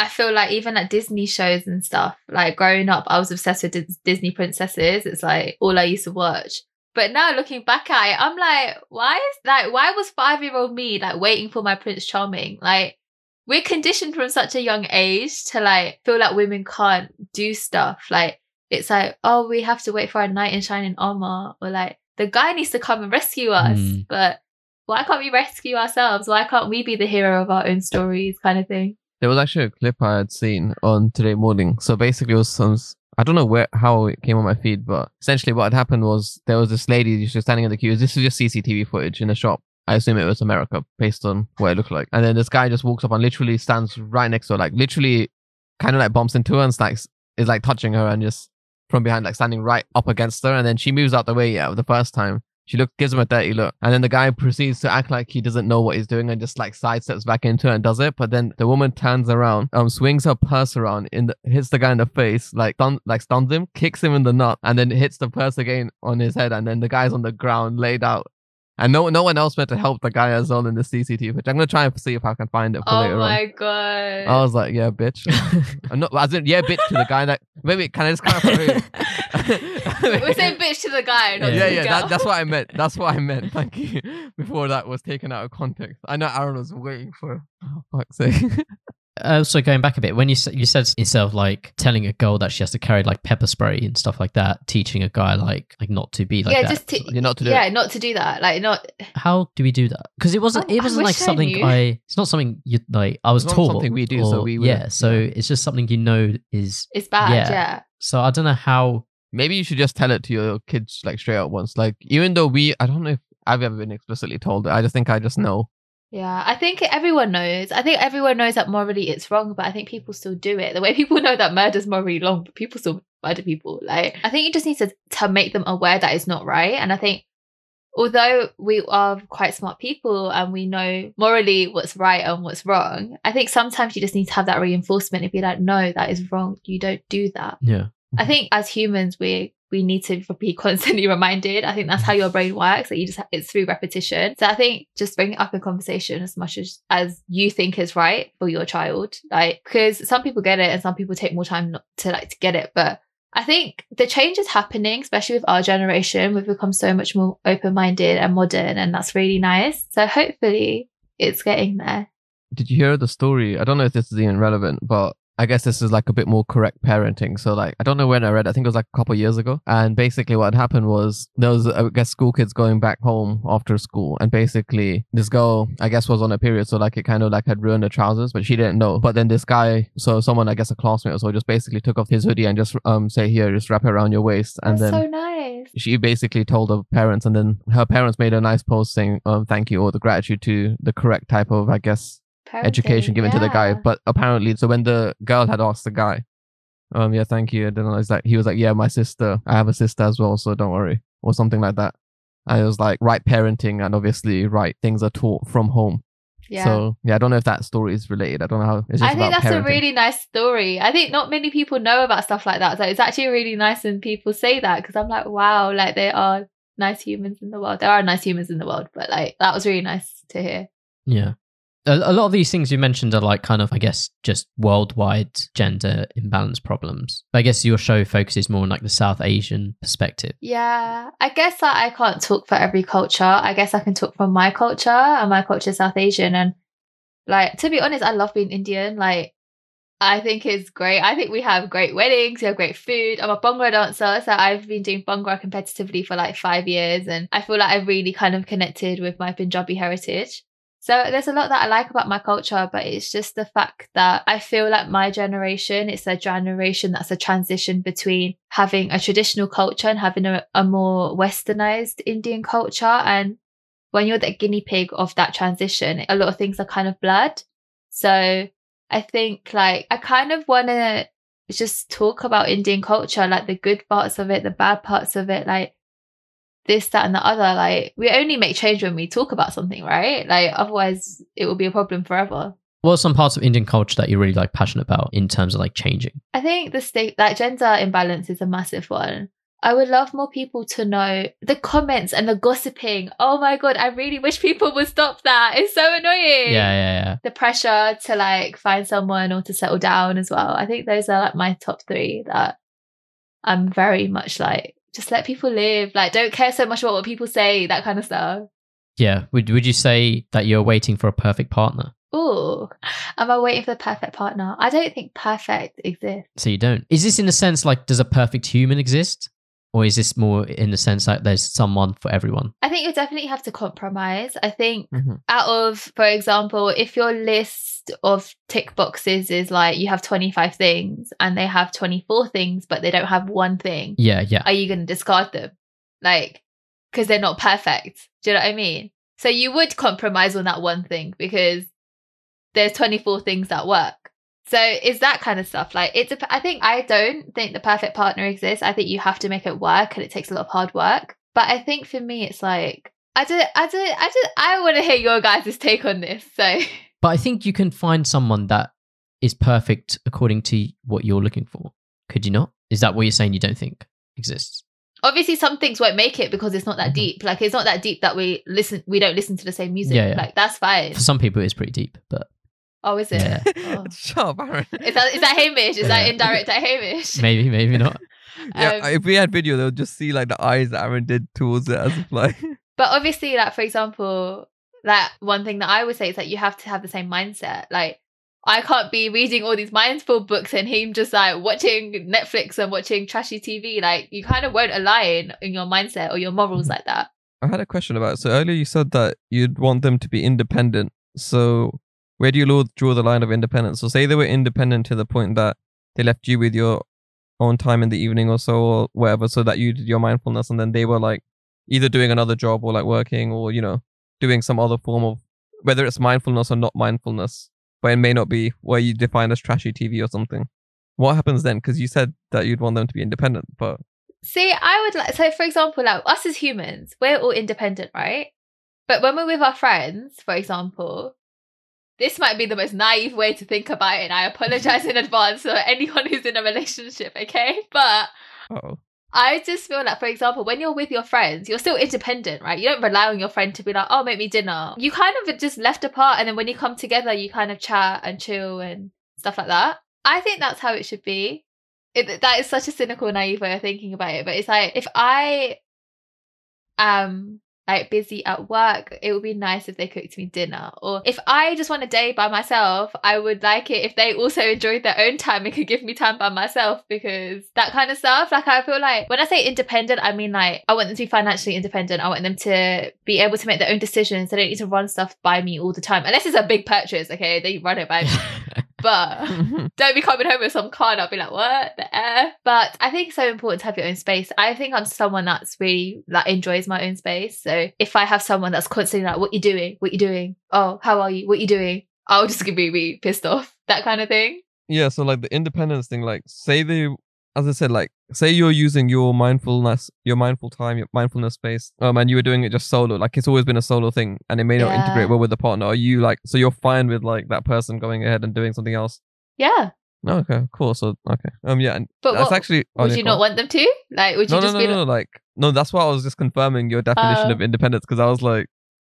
I feel like even at Disney shows and stuff, like growing up, I was obsessed with Disney princesses. It's like all I used to watch. But now looking back at it, I'm like, why was 5-year-old me like waiting for my Prince Charming? Like we're conditioned from such a young age to like feel like women can't do stuff. Like it's like, oh, we have to wait for our knight in shining armor, or like the guy needs to come and rescue us. But why can't we rescue ourselves? Why can't we be the hero of our own stories kind of thing? There was actually a clip I had seen on Today Morning. So basically it was I don't know how it came on my feed, but essentially what had happened was there was this lady, she was standing in the queue. This is just CCTV footage in a shop. I assume it was America based on what it looked like. And then this guy just walks up and literally stands right next to her, like literally kind of like bumps into her and is like touching her and just from behind, like standing right up against her. And then she moves out the way the first time. She gives him a dirty look. And then the guy proceeds to act like he doesn't know what he's doing and just like sidesteps back into it and does it. But then the woman turns around, swings her purse around, hits the guy in the face, stuns him, kicks him in the nut, and then hits the purse again on his head. And then the guy's on the ground laid out. And no one else went to help the guy as well in the CCTV footage. I'm going to try and see if I can find it for later on. Oh my God. I was like, yeah, bitch. I'm not, as in, yeah, bitch to the guy. Like, wait, can I just clarify? We're saying bitch to the guy, not to the girl. That's what I meant. That's what I meant. Thank you. Before that was taken out of context. I know Aaron was waiting for, oh, fuck's sake. Also, going back a bit, when you said to yourself, like, telling a girl that she has to carry like pepper spray and stuff like that, teaching a guy like not to be like not to do that, like, not. How do we do that? Because it wasn't like something it's not something you like. I was taught. It's not something we do, or, so we would, yeah. So it's just something it's bad, yeah. So I don't know how. Maybe you should just tell it to your kids like straight out once, like, even though I don't know if I've ever been explicitly told. I just think I just know. Yeah, I think everyone knows. I think everyone knows that morally it's wrong, but I think people still do it. The way people know that murder's morally wrong, but people still murder people. Like, I think you just need to make them aware that it's not right. And I think although we are quite smart people and we know morally what's right and what's wrong, I think sometimes you just need to have that reinforcement and be like, no, that is wrong. You don't do that. Yeah. I think as humans, we need to be constantly reminded. I think that's how your brain works. Like, it's through repetition. So I think just bring it up in conversation as much as you think is right for your child. Like, because some people get it and some people take more time to get it. But I think the change is happening, especially with our generation. We've become so much more open-minded and modern, and that's really nice. So hopefully it's getting there. Did you hear the story? I don't know if this is even relevant, but I guess this is like a bit more correct parenting. So like, I don't know when I read, I think it was like a couple of years ago. And basically what had happened was there was, I guess, school kids going back home after school. And basically this girl, I guess, was on a period. So like it kind of like had ruined her trousers, but she didn't know. But then this guy, so someone, I guess a classmate or so, just basically took off his hoodie and just say, here, just wrap it around your waist. And that's then so nice. She basically told her parents, and then her parents made a nice post saying, thank you, or the gratitude to the correct type of, I guess, education given to the guy. But apparently, so when the girl had asked the guy, yeah, thank you, and then I was like, he was like, yeah, my sister, I have a sister as well, so don't worry, or something like that. I was like, right parenting, and obviously right things are taught from home. Yeah. So yeah, I don't know if that story is related. I don't know how. It's just, I think that's parenting. A really nice story. I think not many people know about stuff like that. So it's actually really nice when people say that, because I'm like, wow, like there are nice humans in the world. There are nice humans in the world, but like that was really nice to hear. Yeah. A lot of these things you mentioned are like kind of, I guess, just worldwide gender imbalance problems. But I guess your show focuses more on like the South Asian perspective. Yeah, I guess that I can't talk for every culture. I guess I can talk from my culture, and my culture is South Asian. And like, to be honest, I love being Indian. Like, I think it's great. I think we have great weddings, we have great food. I'm a Bhangra dancer, so I've been doing Bhangra competitively for like 5 years. And I feel like I've really kind of connected with my Punjabi heritage. So there's a lot that I like about my culture, but it's just the fact that I feel like my generation, it's a generation that's a transition between having a traditional culture and having a more westernized Indian culture. And when you're the guinea pig of that transition, a lot of things are kind of blurred. So I think like I kind of want to just talk about Indian culture, like the good parts of it, the bad parts of it, like this, that, and the other. Like, we only make change when we talk about something, right? Like, otherwise it will be a problem forever. What are some parts of Indian culture that you're really like passionate about in terms of like changing? I think the state, like, gender imbalance is a massive one. I would love more people to know the comments and the gossiping. Oh my God, I really wish people would stop that. It's so annoying. Yeah. The pressure to like find someone or to settle down as well. I think those are like my top three that I'm very much like, just let people live. Like, don't care so much about what people say, that kind of stuff. Yeah. Would you say that you're waiting for a perfect partner? Oh, am I waiting for the perfect partner? I don't think perfect exists. So you don't. Is this in the sense like, does a perfect human exist? Or is this more in the sense like there's someone for everyone? I think you definitely have to compromise. I think out of, for example, if your list of tick boxes is like you have 25 things and they have 24 things, but they don't have one thing. Yeah. Are you going to discard them? Like, because they're not perfect. Do you know what I mean? So you would compromise on that one thing because there's 24 things that work. So it's that kind of stuff. Like, I don't think the perfect partner exists. I think you have to make it work, and it takes a lot of hard work. But I think for me, it's like, I want to hear your guys' take on this. So, but I think you can find someone that is perfect according to what you're looking for. Could you not? Is that what you're saying? You don't think exists? Obviously, some things won't make it because it's not that deep. Like, it's not that deep that we don't listen to the same music. Yeah, yeah. Like, that's fine. For some people, it's pretty deep, but... Oh, is it? Yeah. Oh. Shut up, Aaron. Is that Hamish? Is that indirect at Hamish? Maybe, maybe not. Yeah, if we had video, they'll just see, like, the eyes that Aaron did towards it as a fly. But obviously, like, for example, like, one thing that I would say is that you have to have the same mindset. Like, I can't be reading all these mindful books and him just, like, watching Netflix and watching trashy TV. Like, you kind of won't align in your mindset or your morals like that. I had a question about it. So earlier you said that you'd want them to be independent. So where do you draw the line of independence? So say they were independent to the point that they left you with your own time in the evening or so or whatever, so that you did your mindfulness, and then they were like either doing another job or like working or, you know, doing some other form of, whether it's mindfulness or not mindfulness, but it may not be where you define as trashy TV or something. What happens then? Because you said that you'd want them to be independent, but... See, I would like... So for example, like us as humans, we're all independent, right? But when we're with our friends, for example... This might be the most naive way to think about it, and I apologize in advance for anyone who's in a relationship, okay? But uh-oh. I just feel like, for example, when you're with your friends, you're still independent, right? You don't rely on your friend to be like, oh, make me dinner. You kind of just left apart, and then when you come together, you kind of chat and chill and stuff like that. I think that's how it should be. That is such a cynical, naive way of thinking about it, but it's like, if I am... like busy at work, it would be nice if they cooked me dinner. Or if I just want a day by myself, I would like it if they also enjoyed their own time and could give me time by myself, because that kind of stuff. Like, I feel like when I say independent, I mean like I want them to be financially independent. I want them to be able to make their own decisions. They don't need to run stuff by me all the time. Unless it's a big purchase, okay? They run it by me. But don't be coming home with some card. I'll be like, what the F? But I think it's so important to have your own space. I think I'm someone that's really like enjoys my own space. So if I have someone that's constantly like, what you doing? What you doing? Oh, how are you? What you doing? I'll just be really pissed off. That kind of thing. Yeah. So like the independence thing, like say they, as I said, like say you're using your mindfulness space, and you were doing it just solo. Like it's always been a solo thing, and it may not integrate well with the partner. Are you like, so you're fine with like that person going ahead and doing something else? Yeah. No. Okay. Cool. So okay. Yeah. And but that's what, actually, would you not want them to? Like, would you No, that's why I was just confirming your definition of independence, because I was like,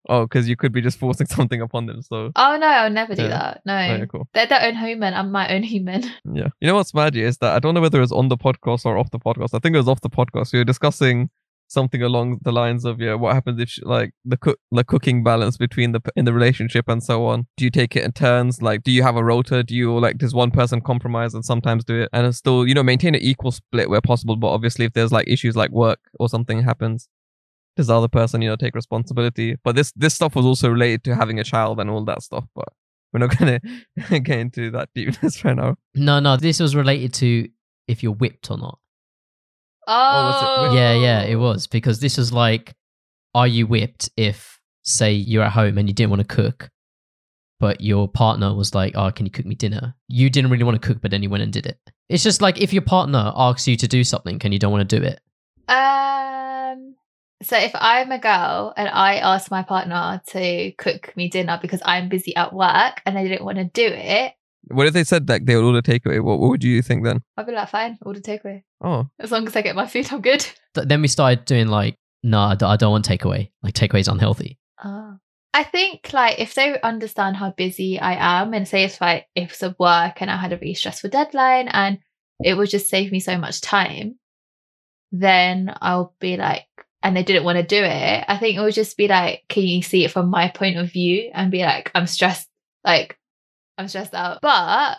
oh, because you could be just forcing something upon them. So. Oh no, I'll never do that. No, yeah, cool. They're their own human. I'm my own human. Yeah. You know what's mad is that I don't know whether it was on the podcast or off the podcast. I think it was off the podcast. We were discussing something along the lines of what happens if the cooking balance between in the relationship and so on. Do you take it in turns? Like, do you have a rota? Do you does one person compromise and sometimes do it and still maintain an equal split where possible? But obviously, if there's like issues like work or something happens, does the other person take responsibility? But this stuff was also related to having a child and all that stuff. But we're not gonna get into that deepness right now. No, this was related to if you're whipped or not. Oh, yeah, it was, because this was like, are you whipped if, say, you're at home and you didn't want to cook, but your partner was like, oh, can you cook me dinner? You didn't really want to cook, but then you went and did it. It's just like if your partner asks you to do something and you don't want to do it. So if I'm a girl and I ask my partner to cook me dinner because I'm busy at work and I didn't want to do it. What if they said that they would order takeaway? What would you think then? I'd be like, fine, order takeaway. Oh. As long as I get my food, I'm good. Then we started doing I don't want takeaway. Like, takeaway's unhealthy. Oh. I think if they understand how busy I am, and say if it's a work and I had a really stressful deadline and it would just save me so much time, then I'll be like, and they didn't want to do it, I think it would just be like, can you see it from my point of view and be like, I'm stressed, I'm stressed out. But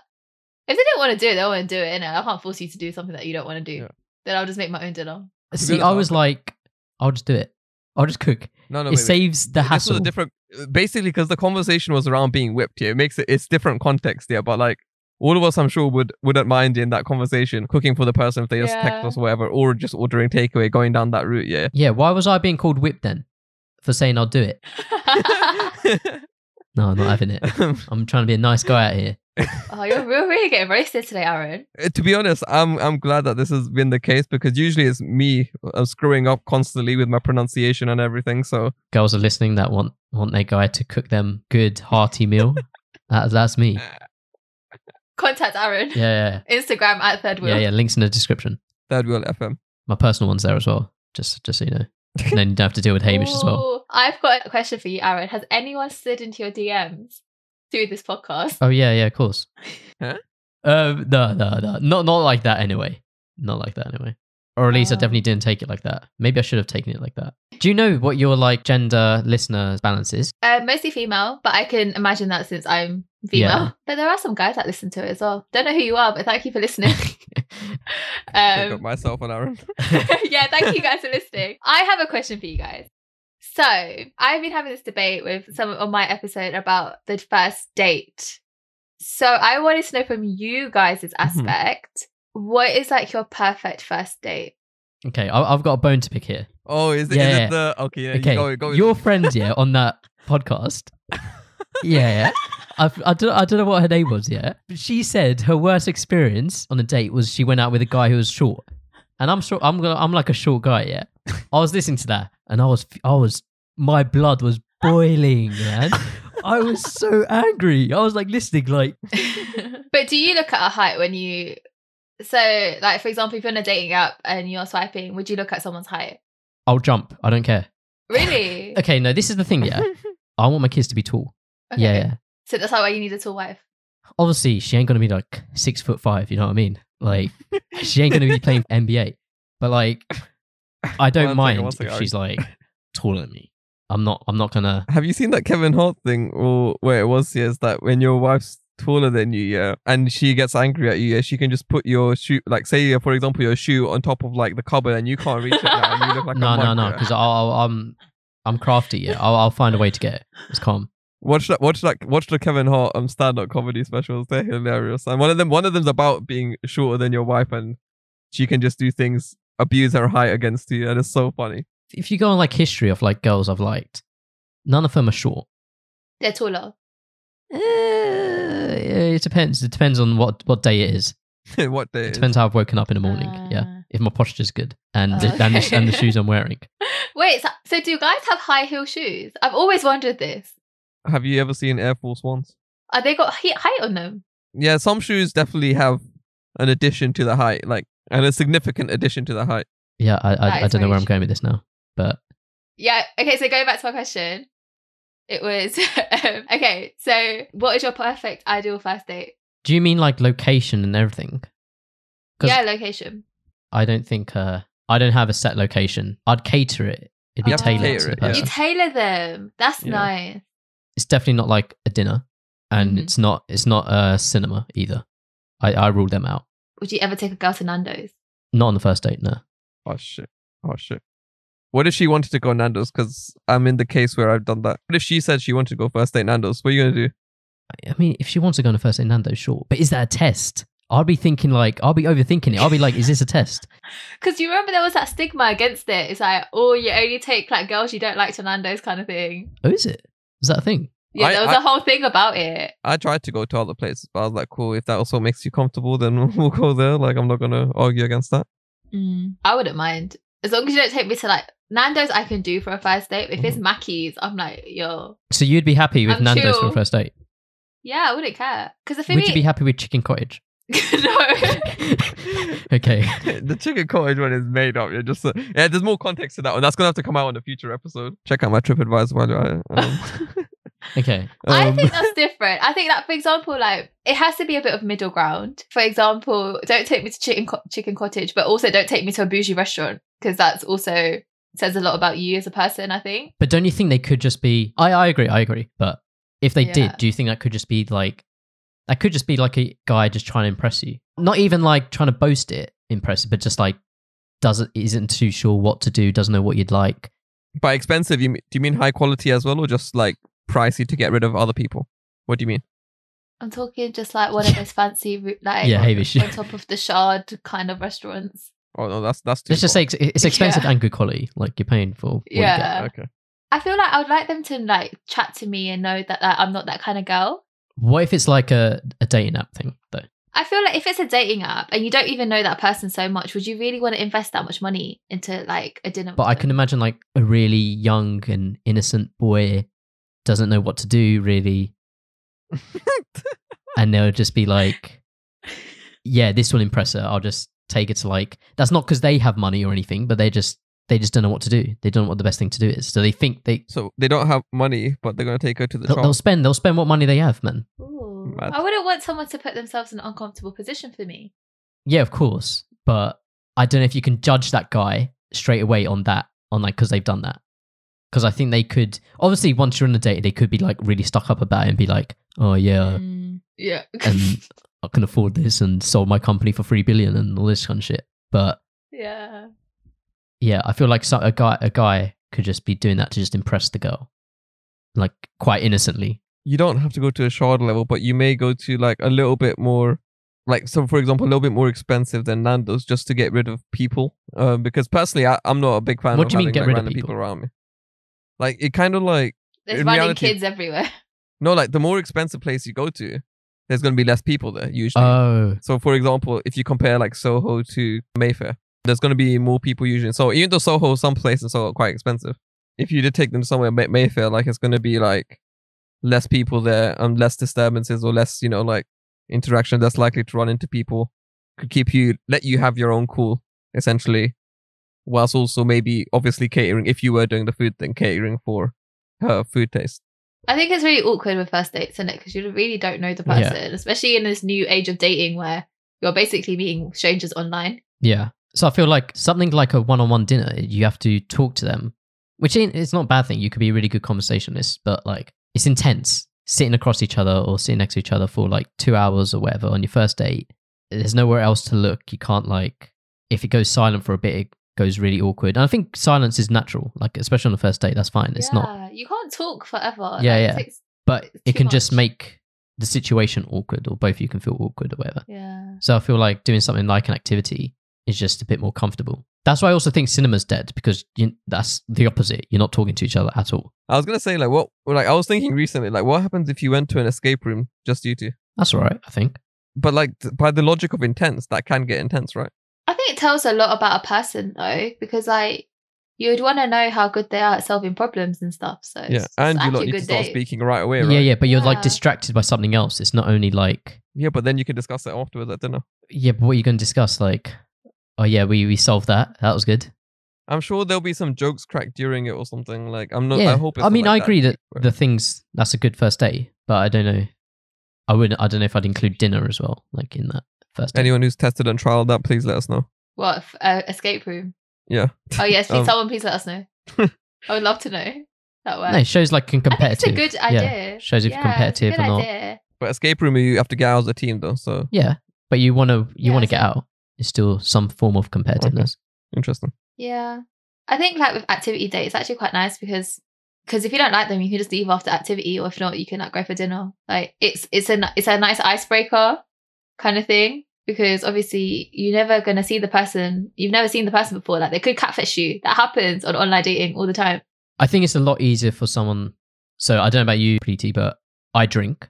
if they don't want to do it, they don't want to do it, innit? I can't force you to do something that you don't want to do. Yeah. Then I'll just make my own dinner. See, I was like, I'll just do it. I'll just cook. No, it saves the hassle. This was a different, basically, because the conversation was around being whipped here. It makes it's different context here, but all of us, I'm sure, wouldn't mind in that conversation cooking for the person if they just text us or whatever, or just ordering takeaway, going down that route, yeah. Yeah, why was I being called whipped then for saying I'll do it? No, I'm not having it. I'm trying to be a nice guy out here. Oh, you're really getting roasted today, Aaron. To be honest, I'm glad that this has been the case, because usually it's me screwing up constantly with my pronunciation and everything. So girls are listening that want their guy to cook them good hearty meal. That's me. Contact Aaron. Yeah. Instagram at Third Wheel. Yeah. Links in the description. Third Wheel FM. My personal one's there as well. just so you know. And then you don't have to deal with Hamish as well. I've got a question for you, Aaron. Has anyone slid into your DMs through this podcast? Oh, yeah, of course. Huh? No. Not like that anyway. Not like that anyway. Or at least I definitely didn't take it like that. Maybe I should have taken it like that. Do you know what your like gender listener balance is? Mostly female, but I can imagine that since I'm female. Yeah. But there are some guys that listen to it as well. Don't know who you are, but thank you for listening. I got myself on Aaron. Yeah, thank you guys for listening. I have a question for you guys. So I've been having this debate with someone on my episode about the first date. So I wanted to know from you guys' aspect. Mm-hmm. What is like your perfect first date? Okay, I've got a bone to pick here. Oh, is it the... Okay, yeah, okay. You go with your friend here on that podcast. Yeah. I don't know what her name was yet. But she said her worst experience on a date was she went out with a guy who was short. And I'm like a short guy, yeah. I was listening to that and I was my blood was boiling, man. I was so angry. I was like listening like... But do you look at a height when you... So, like, for example, if you're on a dating app and you're swiping, would you look at someone's height? I'll jump. I don't care. Really? Okay, no, this is the thing, yeah. I want my kids to be tall. Okay. Yeah. So that's why you need a tall wife? Obviously, she ain't going to be, like, 6'5", you know what I mean? Like, she ain't going to be playing NBA. But, like, I don't mind if she's, like, taller than me. I'm not going to... Have you seen that Kevin Hart thing or where it was, yes, that when your wife's taller than you, yeah, and she gets angry at you, yeah, she can just put your shoe, like, say for example your shoe on top of like the cupboard and you can't reach it now, and you look like no because I'm crafty, yeah. I'll find a way to get it. It's calm. Watch the Kevin Hart stand-up comedy specials. They're hilarious. And one of them's about being shorter than your wife and she can just do things, abuse her height against you, and it's so funny. If you go on like history of like girls I've liked, none of them are short. They're taller. It depends on what day it is. What day? It depends how I've woken up in the morning. Yeah, if my posture's good and the shoes I'm wearing. Wait, so do guys have high heel shoes? I've always wondered this. Have you ever seen Air Force Ones? Are they got height on them? Yeah, some shoes definitely have an addition to the height, like, and a significant addition to the height. Yeah, I don't know where I'm going with this now, but yeah, okay. So going back to my question. It was... okay, so what is your perfect ideal first date? Do you mean like location and everything? Yeah, location. I don't think... I don't have a set location. I'd cater it. It'd be tailored to the person. You tailor them. That's nice. It's definitely not like a dinner. And it's not a cinema either. I ruled them out. Would you ever take a girl to Nando's? Not on the first date, no. Oh, shit. What if she wanted to go Nando's? Because I'm in the case where I've done that. What if she said she wanted to go first date Nando's? What are you going to do? I mean, if she wants to go on a first date Nando's, sure. But is that a test? I'll be thinking like, I'll be overthinking it. I'll be like, is this a test? Because you remember there was that stigma against it. It's like, oh, you only take like girls you don't like to Nando's kind of thing. Oh, is it? Is that a thing? Yeah, there was a whole thing about it. I tried to go to other places, but I was like, cool, if that also makes you comfortable, then we'll go there. Like, I'm not going to argue against that. I wouldn't mind. As long as you don't take me to like Nando's, I can do for a first date. If it's Mackey's, I'm like, yo. So you'd be happy with Nando's for a first date? Yeah, I wouldn't care. Would you be happy with Chicken Cottage? No. Okay. The Chicken Cottage one is made up. Yeah, there's more context to that one. That's going to have to come out on a future episode. Check out my TripAdvisor while Okay. I think that's different. I think that, for example, like it has to be a bit of middle ground. For example, don't take me to Chicken Cottage, but also don't take me to a bougie restaurant, because that's also says a lot about you as a person, I think. But don't you think they could just be... I agree. But if they did, do you think that could just be like... That could just be like a guy just trying to impress you. Not even like trying to boast it impressive, but just like isn't too sure what to do, doesn't know what you'd like. By expensive, do you mean high quality as well, or just like... pricey to get rid of other people? What do you mean? I'm talking just like one of those fancy, like Hamish, on top of the Shard kind of restaurants. Oh no, that's too. Let's just say it's expensive and good quality. Like you're paying for. Yeah. Okay. I feel like I would like them to like chat to me and know that like, I'm not that kind of girl. What if it's like a dating app thing though? I feel like if it's a dating app and you don't even know that person so much, would you really want to invest that much money into like a dinner? But I can imagine like a really young and innocent boy. Doesn't know what to do really. And they'll just be like, yeah, this will impress her. I'll just take it to like, that's not because they have money or anything, but they're just they just don't know what to do. They don't know what the best thing to do is. So they think they... So they don't have money, but they're going to take her to the shop. They'll spend what money they have, man. Ooh. I wouldn't want someone to put themselves in an uncomfortable position for me. Yeah, of course. But I don't know if you can judge that guy straight away on that, on like, because they've done that. Because I think they could... Obviously, once you're on a date, they could be like really stuck up about it and be like, oh, yeah. Yeah. And I can afford this and sold my company for $3 billion and all this kind of shit. But... Yeah. Yeah, I feel like a guy could just be doing that to just impress the girl, like quite innocently. You don't have to go to a shard level, but you may go to like a little bit more, like, so for example, a little bit more expensive than Nando's just to get rid of people. Because personally, I'm not a big fan of having like random people around me. Like it kind of like... There's running kids everywhere. No, like the more expensive place you go to, there's going to be less people there usually. Oh. So for example, if you compare like Soho to Mayfair, there's going to be more people usually. So even though Soho, some places in Soho are quite expensive, if you did take them somewhere Mayfair, like it's going to be like less people there and less disturbances or less, you know, like interaction. That's likely to run into people. Could keep you, let you have your own cool, essentially. Whilst also maybe obviously catering, if you were doing the food thing, catering for her food taste. I think it's really awkward with first dates, isn't it? Because you really don't know the person, especially in this new age of dating where you're basically meeting strangers online. Yeah. So I feel like something like a one-on-one dinner, you have to talk to them, which it's not a bad thing. You could be a really good conversationalist, but like it's intense sitting across each other or sitting next to each other for like 2 hours or whatever on your first date. There's nowhere else to look. You can't like, if it goes silent for a bit, it goes really awkward. And I think silence is natural, like especially on the first date, that's fine. It's not. You can't talk forever. Yeah, like, yeah. But it can just make the situation awkward, or both of you can feel awkward or whatever. Yeah. So I feel like doing something like an activity is just a bit more comfortable. That's why I also think cinema's dead, because that's the opposite. You're not talking to each other at all. I was gonna say like I was thinking recently like what happens if you went to an escape room just you two? That's all right, I think. But like by the logic of intense, that can get intense, right? I think it tells a lot about a person though, because like you would want to know how good they are at solving problems and stuff. So yeah, and you lot need to start speaking right away, right? Yeah, but you're like distracted by something else. It's not only like but then you can discuss it afterwards at dinner. Yeah, but what are you going to discuss? Like, oh yeah, we solved that. That was good. I'm sure there'll be some jokes cracked during it or something. Like I'm not. Yeah. I hope. It's I agree that the things, that's a good first date, but I don't know. I don't know if I'd include dinner as well, like in that first date. Anyone who's tested and trialed that, please let us know. What escape room? Yeah. Oh yes, please, someone please let us know. I would love to know. That works. No, shows like competitive. I think it's a good idea. Yeah, shows if you're competitive or not. But escape room, you have to get out as a team though. So yeah, but you want to get out. It's still some form of competitiveness. Okay. Interesting. Yeah. I think like with activity dates, it's actually quite nice because if you don't like them, you can just leave after activity, or if not, you can like go for dinner. Like it's a nice icebreaker kind of thing, because obviously you're never going to see the person. You've never seen the person before. Like they could catfish you. That happens on online dating all the time. I think it's a lot easier for someone. So I don't know about you, Preeti, but I drink.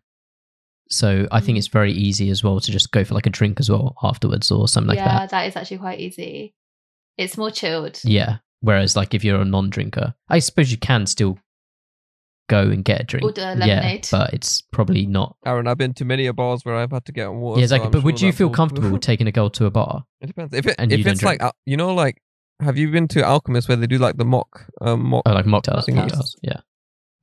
So I think it's very easy as well to just go for like a drink as well afterwards or something like that. Yeah, that is actually quite easy. It's more chilled. Yeah. Whereas like if you're a non-drinker, I suppose you can still go and get a drink. Order lemonade. Yeah, but it's probably not. Aaron, I've been to many bars where I've had to get on water. Yeah, exactly. So but would you feel comfortable taking a girl to a bar? It depends. If it's like, you know, like, have you been to Alchemist where they do like the mocktails? Yeah.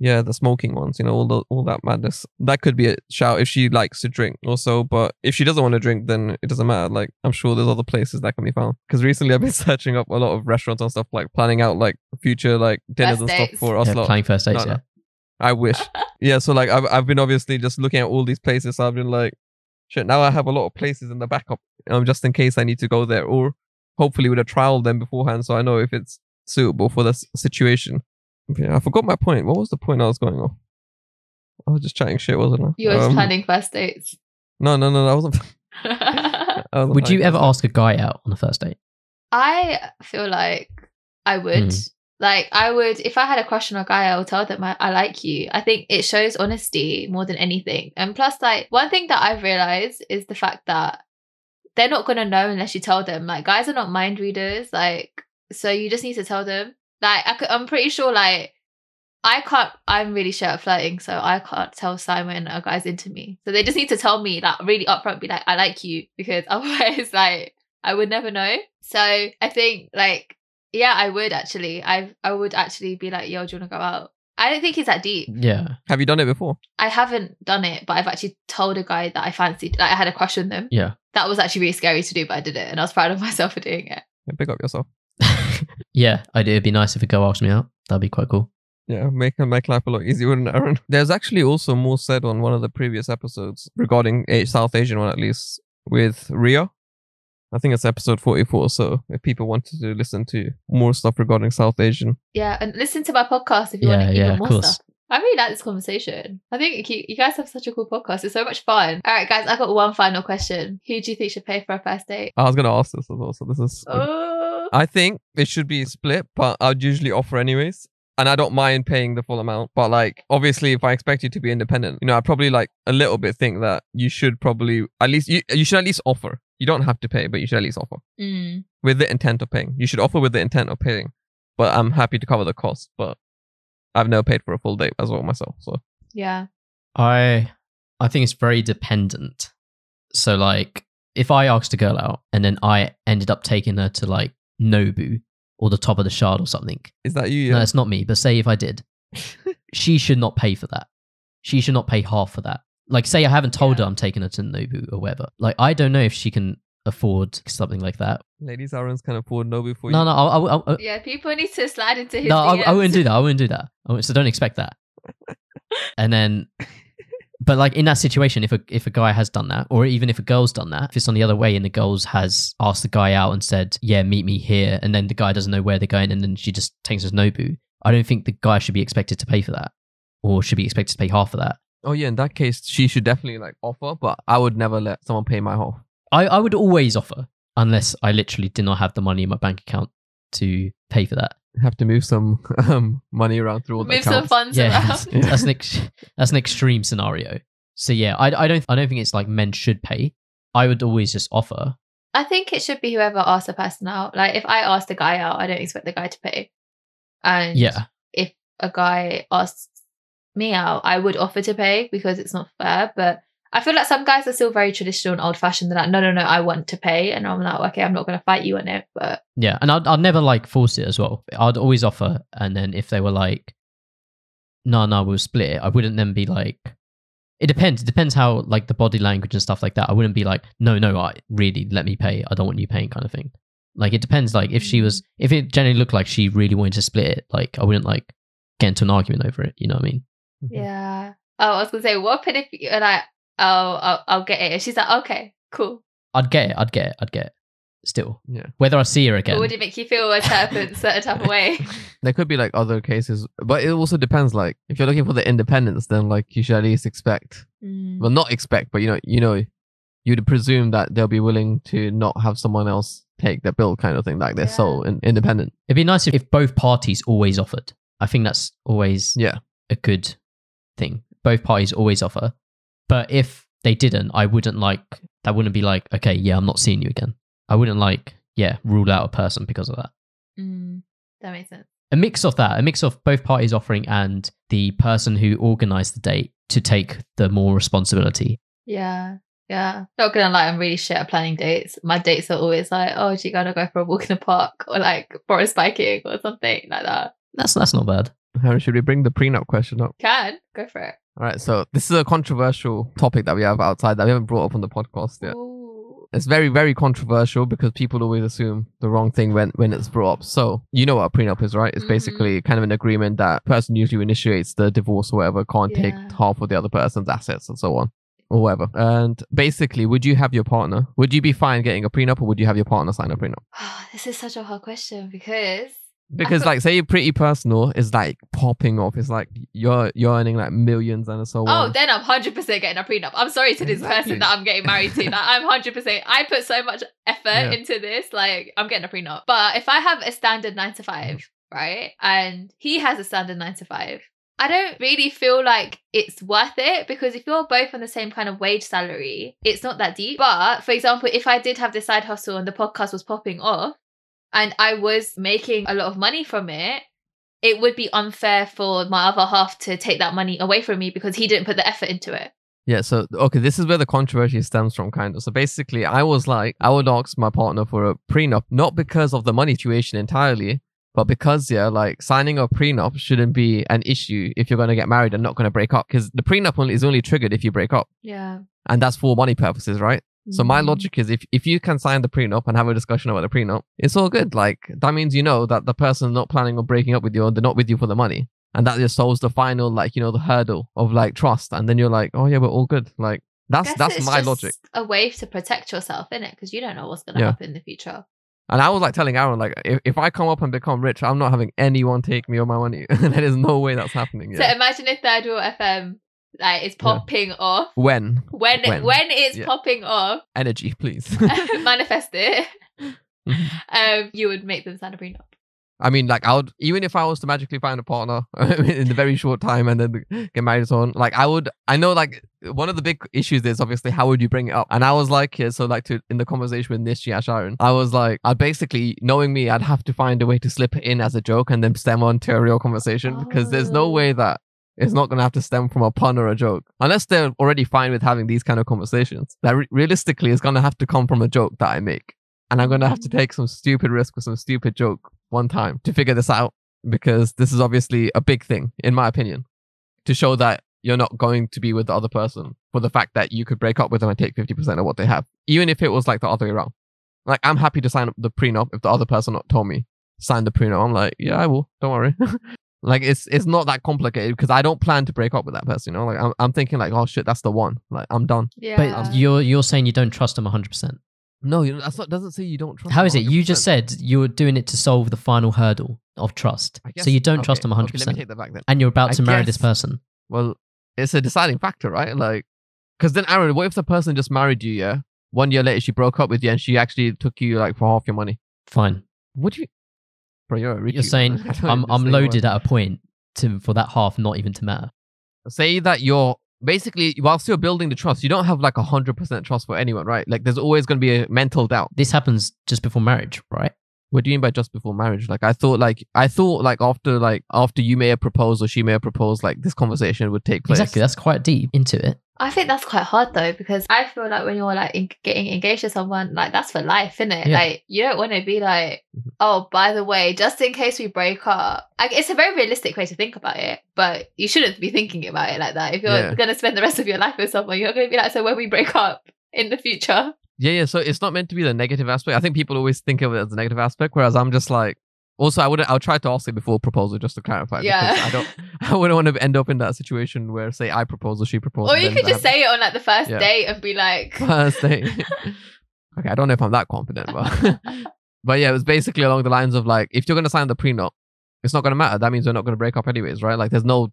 Yeah, the smoking ones, you know, all that madness. That could be a shout if she likes to drink also, but if she doesn't want to drink, then it doesn't matter. Like, I'm sure there's other places that can be found. Because recently I've been searching up a lot of restaurants and stuff, like planning out like future like dinners first and dates. Stuff for us. Yeah, planning first dates, no. I wish. Yeah, so like I've been obviously just looking at all these places. So I've been like, shit, now I have a lot of places in the backup just in case I need to go there, or hopefully would have trialed them beforehand so I know if it's suitable for this situation. Yeah, I forgot my point. What was the point I was going on? I was just chatting shit, wasn't I? You were just planning first dates. No, I wasn't. Would you ever ask a guy out on a first date? I feel like I would. Like, I would, if I had a crush on a guy, I would tell them I like you. I think it shows honesty more than anything. And plus, like, one thing that I've realized is the fact that they're not going to know unless you tell them. Like, guys are not mind readers. Like, so you just need to tell them. Like, I'm pretty sure, like, I'm really shit at flirting, so I can't tell Simon a guy's into me. So they just need to tell me, like, really upfront, be like, I like you, because otherwise, like, I would never know. So I think, like, Yeah, I would actually. I would actually be like, yo, do you want to go out? I don't think he's that deep. Yeah. Have you done it before? I haven't done it, but I've actually told a guy that I fancied, like I had a crush on them. Yeah. That was actually really scary to do, but I did it and I was proud of myself for doing it. Yeah, big up yourself. Yeah, I do. It'd be nice if a girl asked me out. That'd be quite cool. Yeah, make life a lot easier, wouldn't it, Aaron? There's actually also more said on one of the previous episodes regarding a South Asian one, at least, with Ria. I think it's episode 44, so if people wanted to listen to more stuff regarding South Asian. Yeah, and listen to my podcast if you want to hear more stuff. I really like this conversation. I think you guys have such a cool podcast. It's so much fun. All right, guys, I've got one final question. Who do you think should pay for a first date? I was going to ask this as well, so this is... Oh. I think it should be split, but I'd usually offer anyways. And I don't mind paying the full amount. But like, obviously, if I expect you to be independent, you know, I probably like a little bit think that you should probably at least, you should at least offer. You don't have to pay, but you should at least offer with the intent of paying. You should offer with the intent of paying. But I'm happy to cover the cost. But I've never paid for a full date as well myself. So yeah, I think it's very dependent. So like, if I asked a girl out and then I ended up taking her to like Nobu, or the top of the Shard or something. Is that you? Yeah? No, it's not me. But say if I did, she should not pay for that. She should not pay half for that. Like say I haven't told her I'm taking her to Nobu or whatever. Like I don't know if she can afford something like that. Ladies, Aaron's can afford Nobu for you. No, I yeah, people need to slide into his DMs. I wouldn't do that. So don't expect that. And then, but like in that situation, if a guy has done that, or even if a girl's done that, if it's on the other way and the girl's has asked the guy out and said, yeah, meet me here, and then the guy doesn't know where they're going and then she just takes us Nobu, I don't think the guy should be expected to pay for that, or should be expected to pay half of that. Oh yeah, in that case, she should definitely like offer, but I would never let someone pay my half. I would always offer, unless I literally did not have the money in my bank account to pay for that. Have to move some money around through all the accounts. Move some funds around. Yeah. That's an extreme scenario. So yeah, I don't think it's like men should pay. I would always just offer. I think it should be whoever asks a person out. Like if I asked a guy out, I don't expect the guy to pay. And if a guy asks me out, I would offer to pay because it's not fair. But I feel like some guys are still very traditional and old-fashioned. They're like, no, I want to pay. And I'm like, okay, I'm not going to fight you on it. But yeah, and I'd never, like, force it as well. I'd always offer. And then if they were like, no, we'll split it, I wouldn't then be like... It depends. It depends how, like, the body language and stuff like that. I wouldn't be like, no, I really, let me pay. I don't want you paying kind of thing. Like, it depends. Like, if she was... If it generally looked like she really wanted to split it, like, I wouldn't, like, get into an argument over it. You know what I mean? Yeah. Oh, I was going to say, what if you... And I'll get it. And she's like, okay, cool. I'd get it. Still. Yeah. Whether I see her again. Or would it make you feel a certain type of way? There could be like other cases, but it also depends. Like if you're looking for the independence, then like you should at least expect, well, not expect, but you know, you'd presume that they'll be willing to not have someone else take their bill kind of thing. Like they're so independent. It'd be nice if both parties always offered. I think that's always a good thing. Both parties always offer. But if they didn't, I wouldn't like, that wouldn't be like, okay, yeah, I'm not seeing you again. I wouldn't like, rule out a person because of that. That makes sense. A mix of both parties offering and the person who organised the date to take the more responsibility. Yeah. Not gonna lie, I'm really shit at planning dates. My dates are always like, oh, do you gotta go for a walk in the park or like forest biking or something like that. That's not bad. Harry, should we bring the prenup question up? Can, go for it. All right, so this is a controversial topic that we have outside that we haven't brought up on the podcast yet. Ooh. It's very, very controversial because people always assume the wrong thing when it's brought up. So you know what a prenup is, right? It's basically kind of an agreement that person usually initiates the divorce or whatever, can't take half of the other person's assets and so on or whatever. And basically, would you be fine getting a prenup or would you have your partner sign a prenup? Oh, this is such a hard question because like say Preeti Personal is like popping off. It's like you're earning like millions and so on. Oh, then I'm 100% getting a prenup. I'm sorry to this person that I'm getting married to. Like, I'm 100%. I put so much effort into this. Like I'm getting a prenup. But if I have a standard 9 to 5, right? And he has a standard 9 to 5, I don't really feel like it's worth it because if you're both on the same kind of wage salary, it's not that deep. But for example, if I did have this side hustle and the podcast was popping off, and I was making a lot of money from it, it would be unfair for my other half to take that money away from me because he didn't put the effort into it. Yeah, so, okay, this is where the controversy stems from, kind of. So basically, I would ask my partner for a prenup, not because of the money situation entirely, But because, yeah, like signing a prenup shouldn't be an issue if you're going to get married and not going to break up, because the prenup is only triggered if you break up. Yeah. And that's for money purposes, right? Mm-hmm. So my logic is if you can sign the prenup and have a discussion about the prenup, it's all good. Like that means you know that the person's not planning on breaking up with you and they're not with you for the money. And that just solves the final, like, you know, the hurdle of like trust. And then you're like, oh yeah, we're all good. Like that's my logic. It's just a way to protect yourself, innit? Because you don't know what's going to happen in the future. And I was like telling Aaron, like, if I come up and become rich, I'm not having anyone take me or my money. There is no way that's happening. Yeah. So imagine if Third Wheel FM like is popping off. When it's popping off. Energy, please. Manifest it. You would make them sign a prenup. I mean, like, I would, even if I was to magically find a partner in the very short time and then get married and so on, like, I know, like, one of the big issues is obviously how would you bring it up? And I was like, yeah, so, like, in the conversation with Nish, Yash, Aaron, I was like, I basically, knowing me, I'd have to find a way to slip it in as a joke and then stem on to a real conversation because there's no way that it's not going to have to stem from a pun or a joke. Unless they're already fine with having these kind of conversations. That realistically is going to have to come from a joke that I make. And I'm going to have to take some stupid risk with some stupid joke one time to figure this out, because this is obviously a big thing, in my opinion, to show that you're not going to be with the other person for the fact that you could break up with them and take 50% of what they have, even if it was like the other way around. Like, I'm happy to sign up the prenup if the other person told me, sign the prenup. I'm like, yeah, I will. Don't worry. Like, it's not that complicated because I don't plan to break up with that person, you know? Like, I'm thinking like, oh shit, that's the one. Like, I'm done. Yeah. But you're saying you don't trust them 100%. No, that's not, doesn't say you don't trust. How is it? 100%. You just said you were doing it to solve the final hurdle of trust. So you don't trust them 100%. Okay, let me take that back then. And you're about to marry this person. Well, it's a deciding factor, right? Like, because then, Aaron, what if the person just married you, yeah? 1 year later, she broke up with you and she actually took you like for half your money. Fine. What do you... Bro, you're saying I'm loaded at a point for that half not even to matter. Say that you're... Basically, whilst you're building the trust, you don't have like 100% trust for anyone, right? Like, there's always going to be a mental doubt. This happens just before marriage, right? What do you mean by just before marriage? Like, I thought after you may have proposed or she may have proposed, like this conversation would take place. Exactly, that's quite deep into it. I think that's quite hard though, because I feel like when you're like getting engaged to someone, like that's for life, isn't it? Yeah. Like, you don't want to be like, oh, by the way, just in case we break up. Like, it's a very realistic way to think about it, but you shouldn't be thinking about it like that. If you're going to spend the rest of your life with someone, you're going to be like, so when we break up in the future. Yeah. So it's not meant to be the negative aspect. I think people always think of it as the negative aspect, whereas I'm just like, also, I'll try to ask it before proposal just to clarify. Yeah. Because I wouldn't want to end up in that situation where, say, I propose or she proposes. Or you could just say it on like the first date and be like... First date. Okay, I don't know if I'm that confident, but... But yeah, it was basically along the lines of like, if you're going to sign the prenup, it's not going to matter. That means we're not going to break up anyways, right? Like, there's no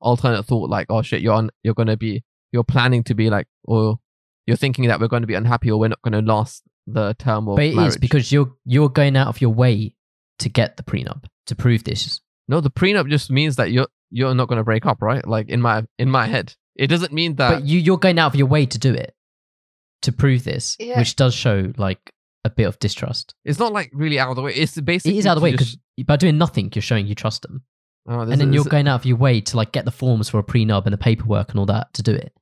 alternate thought like, oh shit, you're planning to be like, or you're thinking that we're going to be unhappy or we're not going to last the term of marriage. But it is because you're going out of your way to get the prenup to prove this. No, the prenup just means that you're not going to break up, right? Like in my head, it doesn't mean that. But you're going out of your way to do it to prove this, which does show like a bit of distrust. It's not like really out of the way. It's basically it is out of the way because by doing nothing, you're showing you trust them, and then you're going out of your way to like get the forms for a prenup and the paperwork and all that to do it.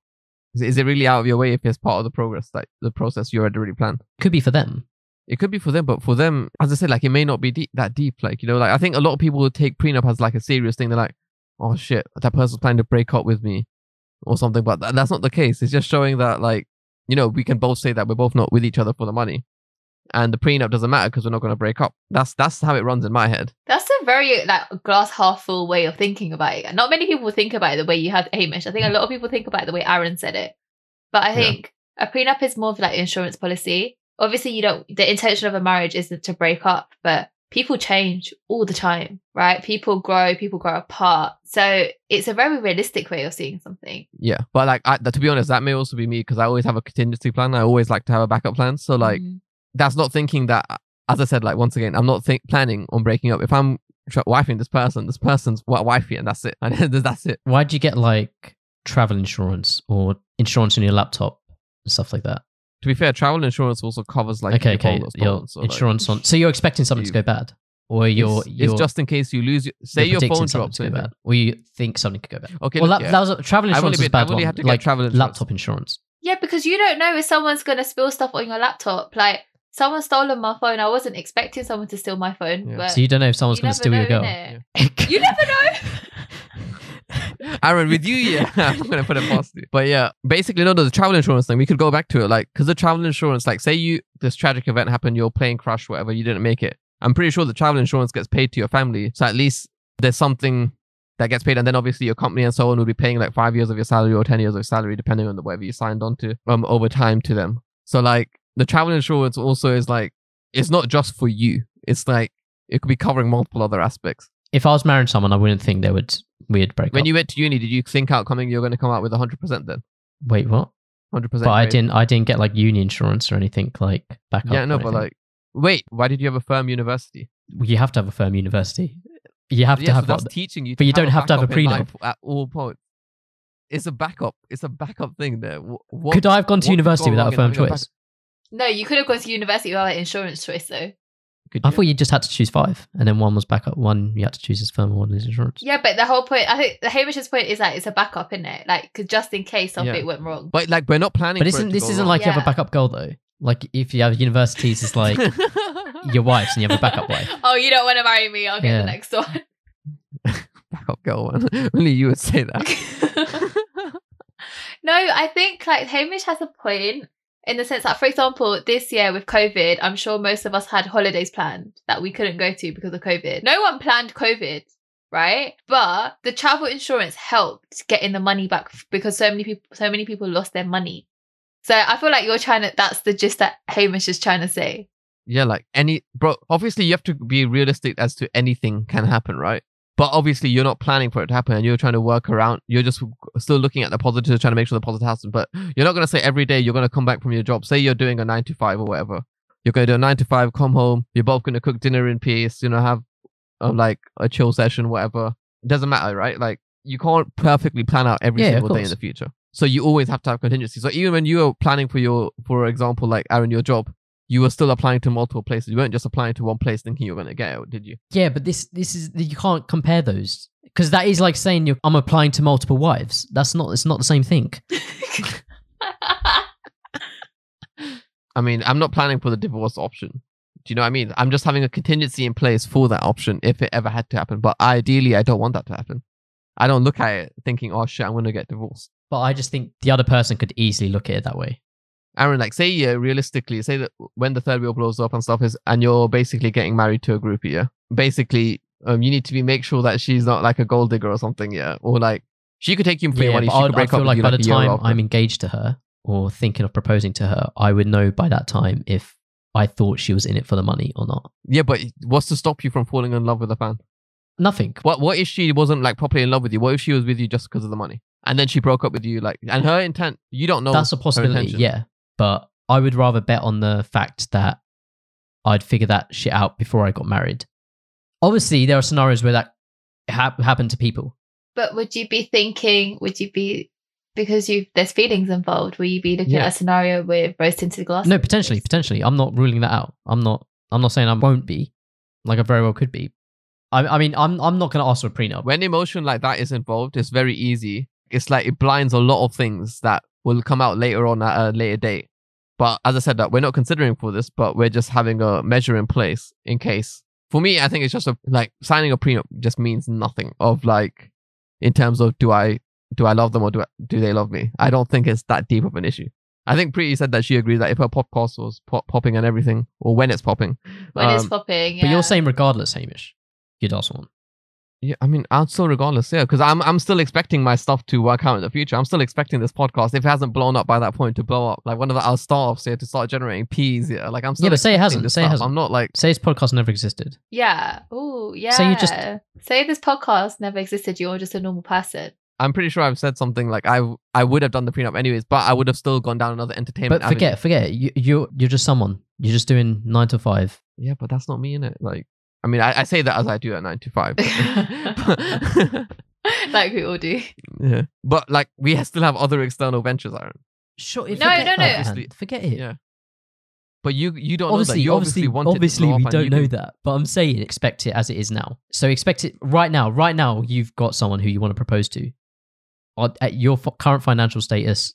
Is it really out of your way if it's part of the progress, like the process you had already planned? Could be for them. It could be for them, but for them, as I said, like it may not be that deep. Like, you know, like I think a lot of people would take prenup as like a serious thing. They're like, oh shit, that person's planning to break up with me or something. But that's not the case. It's just showing that, like, you know, we can both say that we're both not with each other for the money. And the prenup doesn't matter because we're not going to break up. That's how it runs in my head. That's a very like glass half full way of thinking about it. Not many people think about it the way you have, Hamish. I think a lot of people think about it the way Aaron said it. But I think a prenup is more of like insurance policy. Obviously, the intention of a marriage isn't to break up, but people change all the time, right? People grow apart. So it's a very realistic way of seeing something. Yeah. But like, to be honest, that may also be me because I always have a contingency plan. I always like to have a backup plan. So like, that's not thinking that, as I said, like once again, I'm not planning on breaking up. If I'm wifing this person's wifey and that's it. And that's it. Why do you get like travel insurance or insurance on your laptop and stuff like that? To be fair, travel insurance also covers like insurance on. So you're expecting something to go bad, or it's just in case you lose. Say your phone drops, go bad, or you think something could go bad. Okay, well, that was travel insurance is bad. One, like travel insurance. Laptop insurance. Yeah, because you don't know if someone's going to spill stuff on your laptop. Like Someone stolen my phone. I wasn't expecting someone to steal my phone. Yeah. But so you don't know if someone's going to steal your girl. Yeah. You never know. Aaron, with you, yeah, I'm going to put it past you. But yeah, basically, no, the travel insurance thing, we could go back to it. Like, because the travel insurance, like, say you this tragic event happened, your plane crashed, whatever, you didn't make it. I'm pretty sure the travel insurance gets paid to your family. So at least there's something that gets paid, and then obviously your company and so on will be paying like 5 years of your salary or 10 years of your salary, depending on whatever you signed on to over time to them. So like the travel insurance also is like, it's not just for you. It's like, it could be covering multiple other aspects. If I was marrying someone, I wouldn't think they would break up. When you went to uni, did you think you're going to come out with 100% then? Wait, what? 100%. But I didn't get like uni insurance or anything like back up. Yeah, no, but like, wait, why did you have a firm university? You have to have a firm university. You have to have that. Teaching you, but you don't have to have a prenup at all points. It's a backup. It's a backup thing. There. Could I have gone to university without a firm choice? No, you could have gone to university without an insurance choice, though. I thought you just had to choose five, and then one was backup. One you had to choose as firm, and one is insurance. Yeah, but the whole point, I think, Hamish's point is that it's a backup, isn't it? Like, cause just in case something went wrong. But like, we're not planning. But this isn't like you have a backup goal though. Like, if you have universities, it's like. Your wife's and you have a backup wife. Oh, you don't want to marry me. I'll get the next one. Backup girl one. Only you would say that. No, I think like Hamish has a point in the sense that, for example, this year with COVID, I'm sure most of us had holidays planned that we couldn't go to because of COVID. No one planned COVID, right? But the travel insurance helped getting the money back because so many people lost their money. So I feel like that's the gist that Hamish is trying to say. Yeah, like obviously you have to be realistic as to anything can happen, right? But obviously you're not planning for it to happen and you're trying to work around, you're just still looking at the positive, trying to make sure the positive happens. But you're not going to say every day you're going to come back from your job. Say you're doing a 9 to 5 or whatever. You're going to do a 9 to 5, come home. You're both going to cook dinner in peace, you know, have like a chill session, whatever. It doesn't matter, right? Like you can't perfectly plan out every single day in the future. So you always have to have contingency. So even when you are planning for for example, like Aaron, your job, you were still applying to multiple places. You weren't just applying to one place thinking you were going to get out, did you? Yeah, but this is, you can't compare those because that is like saying I'm applying to multiple wives. It's not the same thing. I mean, I'm not planning for the divorce option. Do you know what I mean? I'm just having a contingency in place for that option if it ever had to happen. But ideally, I don't want that to happen. I don't look at it thinking, oh shit, I'm going to get divorced. But I just think the other person could easily look at it that way. Aaron, like, realistically, say that when the third wheel blows up and stuff and you're basically getting married to a groupie, yeah? Basically, you need to make sure that she's not like a gold digger or something, yeah? Or like, she could take you for your money, she could break up with you like a year after. I feel like by the time I'm engaged to her or thinking of proposing to her, I would know by that time if I thought she was in it for the money or not. Yeah, but what's to stop you from falling in love with a fan? Nothing. What if she wasn't like properly in love with you? What if she was with you just because of the money? And then she broke up with you, like, and her intent, you don't know. That's a possibility, yeah. But I would rather bet on the fact that I'd figure that shit out before I got married. Obviously, there are scenarios where that happened to people. But there's feelings involved, will you be looking at a scenario with rose-tinted glasses? No, potentially. I'm not ruling that out. I'm not saying I won't be. Like, I very well could be. I mean, I'm not going to ask for a prenup. When emotion like that is involved, it's very easy. It's like it blinds a lot of things that will come out later on at a later date. But as I said, that we're not considering for this, but we're just having a measure in place in case. For me, I think it's just like signing a prenup just means nothing of like in terms of do I love them or do they love me? I don't think it's that deep of an issue. I think Preeti said that she agrees that if her podcast was popping and everything, or when it's popping. But you're saying regardless, Hamish, you'd ask one. Yeah, I mean, I'd still regardless, yeah, because I'm still expecting my stuff to work out in the future. I'm still expecting this podcast, if it hasn't blown up by that point, to blow up. Like one of our staffs here to start generating P's. Yeah, like I'm still. Yeah, but say it hasn't. Say it hasn't. I'm not like say this podcast never existed. Yeah. Oh, yeah. So you just say this podcast never existed. You're just a normal person. I'm pretty sure I've said something like I would have done the prenup anyways, but I would have still gone down another entertainment. But forget. You're just someone. You're just doing 9 to 5. Yeah, but that's not me, innit? Like. I mean, I say that as I do at 9 to 5. Like we all do. Yeah. But like, we still have other external ventures, Aaron. Sure. No. Forget it. Yeah. But you don't obviously, know that. You obviously want obviously, it. Obviously, we don't know that. But I'm saying expect it as it is now. So expect it right now. Right now, you've got someone who you want to propose to. At your current financial status,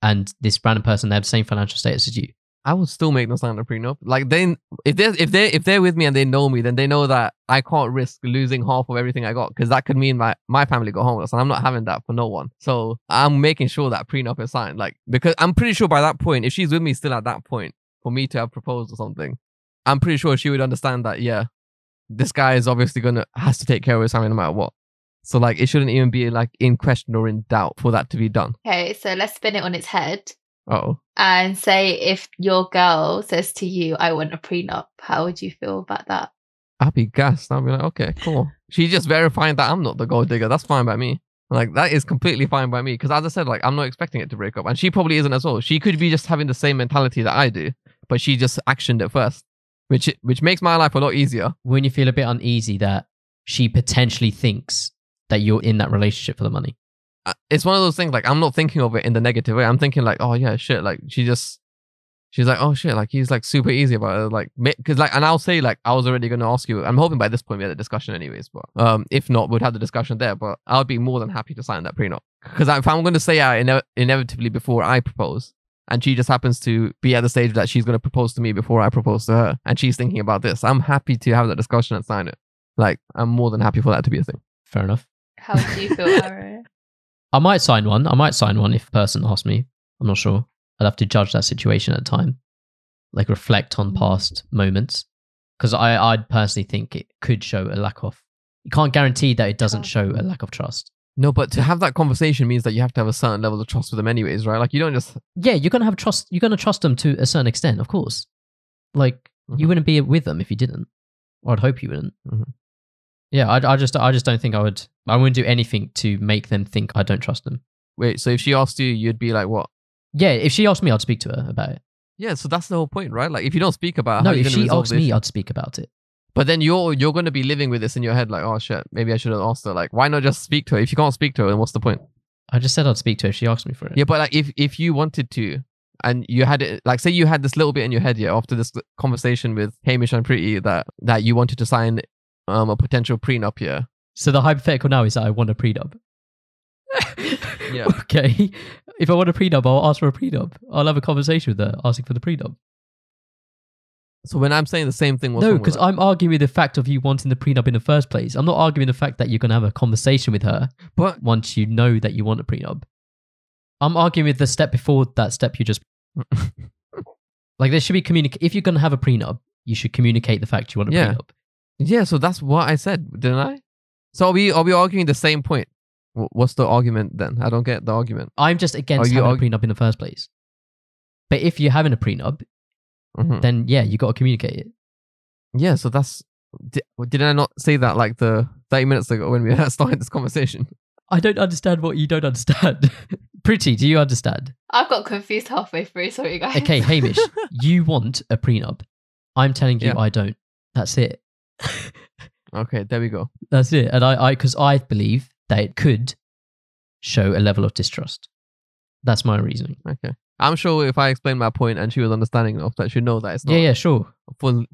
and this random person, they have the same financial status as you. I would still make them sign a prenup. Like, they, if they're with me and they know me, then they know that I can't risk losing half of everything I got, because that could mean my family got homeless, and I'm not having that for no one. So I'm making sure that prenup is signed, like, because I'm pretty sure by that point, if she's with me still at that point, for me to have proposed or something, I'm pretty sure she would understand that, yeah, this guy is obviously has to take care of his family no matter what. So like, it shouldn't even be like in question or in doubt for that to be done. Okay, so let's spin it on its head. Oh. And say if your girl says to you, I want a prenup, how would you feel about that? I'd be gassed. I'd be like, okay, cool. She's just verifying that I'm not the gold digger. That's fine by me. Like, that is completely fine by me. Because as I said, like, I'm not expecting it to break up. And she probably isn't as well. She could be just having the same mentality that I do, but she just actioned it first, which makes my life a lot easier. Wouldn't you feel a bit uneasy that she potentially thinks that you're in that relationship for the money? It's one of those things, like, I'm not thinking of it in the negative way. I'm thinking like, oh yeah, shit, like she's like, oh shit, like he's like super easy about it, like, because like, and I'll say like, I was already going to ask you, I'm hoping by this point we had a discussion anyways, but if not, we'd have the discussion there, but I'd be more than happy to sign that prenup, because if I'm going to say out inevitably before I propose, and she just happens to be at the stage that she's going to propose to me before I propose to her, and she's thinking about this, I'm happy to have that discussion and sign it. Like, I'm more than happy for that to be a thing. Fair enough. How do you feel, Aaron? I might sign one. I might sign one if a person asks me. I'm not sure. I'd have to judge that situation at the time. Like, reflect on past moments. Because I'd personally think it could show a lack of... You can't guarantee that it doesn't show a lack of trust. No, but to have that conversation means that you have to have a certain level of trust with them anyways, right? Like, you don't just... Yeah, you're going to have trust. You're going to trust them to a certain extent, of course. Like, mm-hmm. you wouldn't be with them if you didn't. Or I'd hope you wouldn't. Mm-hmm. Yeah, I just don't think I would. I wouldn't do anything to make them think I don't trust them. Wait, so if she asked you, you'd be like, what? Yeah, if she asked me, I'd speak to her about it. Yeah, so that's the whole point, right? Like, if you don't speak about it, no, if she asks me, I'd speak about it. But then you're going to be living with this in your head, like, oh shit, maybe I should have asked her. Like, why not just speak to her? If you can't speak to her, then what's the point? I just said I'd speak to her if she asked me for it. Yeah, but like, if you wanted to, and you had it, like, say you had this little bit in your head, yeah, after this conversation with Hamish and Preeti that you wanted to sign a potential prenup here. So the hypothetical now is that I want a prenup. Yeah. Okay. If I want a prenup, I'll ask for a prenup. I'll have a conversation with her asking for the prenup. So when I'm saying the same thing... No, because I'm arguing the fact of you wanting the prenup in the first place. I'm not arguing the fact that you're going to have a conversation with her once you know that you want a prenup. I'm arguing with the step before that step you just... Like, there should be communication. If you're going to have a prenup, you should communicate the fact you want a prenup. Yeah, so that's what I said, didn't I? So are we arguing the same point? What's the argument then? I don't get the argument. I'm just against having a prenup in the first place. But if you're having a prenup, then yeah, you got to communicate it. Yeah, so that's... Did I not say that like the 30 minutes ago when we started this conversation? I don't understand what you don't understand. Preeti, do you understand? I've got confused halfway through, sorry guys. Okay, Hamish, you want a prenup. I'm telling you I don't. That's it. Okay, there we go. That's it. And I believe that it could show a level of distrust. That's my reasoning. Okay. I'm sure if I explained my point and she was understanding enough that she'd know that it's not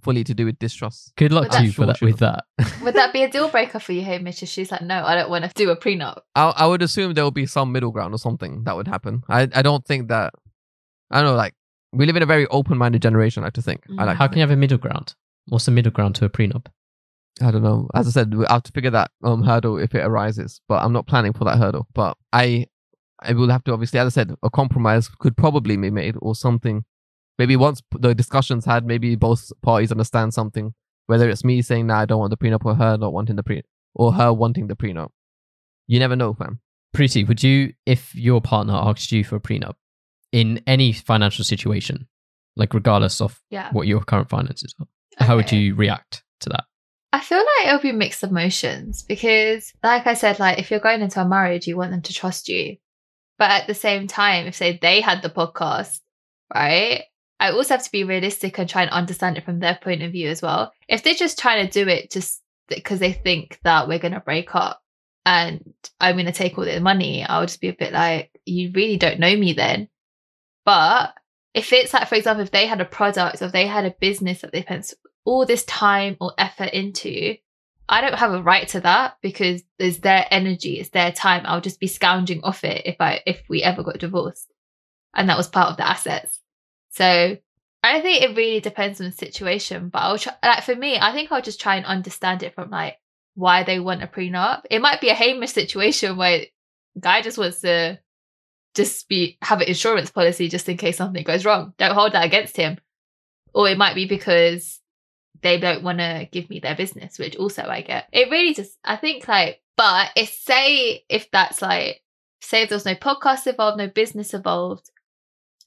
fully to do with distrust. Good luck to you with that. Would that be a deal breaker for you, Hamish, if she's like, no, I don't want to do a prenup? I would assume there would be some middle ground or something that would happen. I don't think that... I don't know, like, we live in a very open-minded generation, I like to think. Mm. How can you have a middle ground? What's the middle ground to a prenup? I don't know. As I said, I'll have to figure that hurdle if it arises, but I'm not planning for that hurdle. But I will have to, obviously, as I said, a compromise could probably be made or something. Maybe once the discussion's had, maybe both parties understand something, whether it's me saying, nah, I don't want the prenup, or her not wanting the prenup, or her wanting the prenup. You never know, fam. Preeti, would you, if your partner asked you for a prenup in any financial situation, like regardless of what your current finances are, how would you react to that? I feel like it'll be mixed emotions because, like I said, like if you're going into a marriage, you want them to trust you. But at the same time, if say they had the podcast, right? I also have to be realistic and try and understand it from their point of view as well. If they're just trying to do it just because they think that we're going to break up and I'm going to take all their money, I'll just be a bit like, you really don't know me then. But if it's like, for example, if they had a product or if they had a business that they spent all this time or effort into, I don't have a right to that because it's their energy, it's their time. I'll just be scounging off it if we ever got divorced. And that was part of the assets. So I think it really depends on the situation, but I'll try, like for me, I think I'll just try and understand it from like why they want a prenup. It might be a Hamish situation where guy just wants to just be have an insurance policy just in case something goes wrong. Don't hold that against him. Or it might be because they don't want to give me their business, which also I get. It really just, I think like, but it's say if that's like, say if there was no podcast involved, no business involved,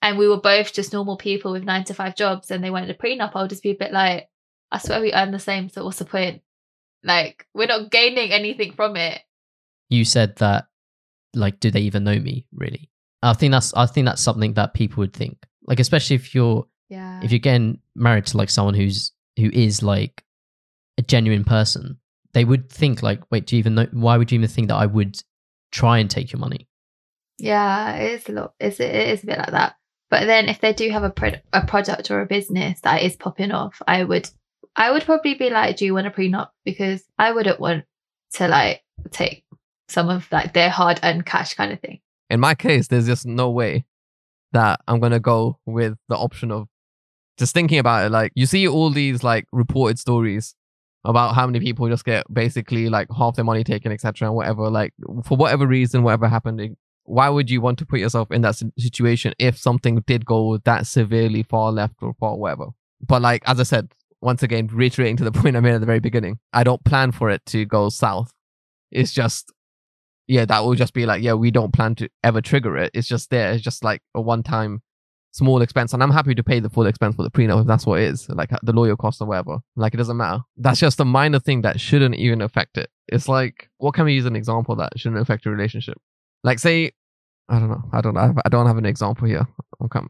and we were both just normal people with 9-to-5 jobs and they wanted a prenup, I'll just be a bit like, I swear we earn the same, so what's the point? Like, we're not gaining anything from it. You said that, like, do they even know me, really? I think that's something that people would think. Like, especially if you're getting married to, like, someone who is, like, a genuine person, they would think, like, wait, do you even know, why would you even think that I would try and take your money? Yeah, it is a bit like that. But then if they do have a product or a business that is popping off, I would probably be like, do you want a prenup? Because I wouldn't want to like take some of like their hard-earned cash kind of thing. In my case, there's just no way that I'm going to go with the option of just thinking about it. Like you see all these like reported stories about how many people just get basically like half their money taken, etc. and whatever, like for whatever reason, whatever happened, why would you want to put yourself in that situation if something did go that severely far left or far whatever? But like, as I said, once again, reiterating to the point I made at the very beginning, I don't plan for it to go south. It's just, yeah, that will just be like, yeah, we don't plan to ever trigger it. It's just there. It's just like a one-time small expense. And I'm happy to pay the full expense for the prenup if that's what it is, like the lawyer costs or whatever. Like, it doesn't matter. That's just a minor thing that shouldn't even affect it. It's like, what can we use an example that shouldn't affect a relationship? Like, say, I don't have an example here.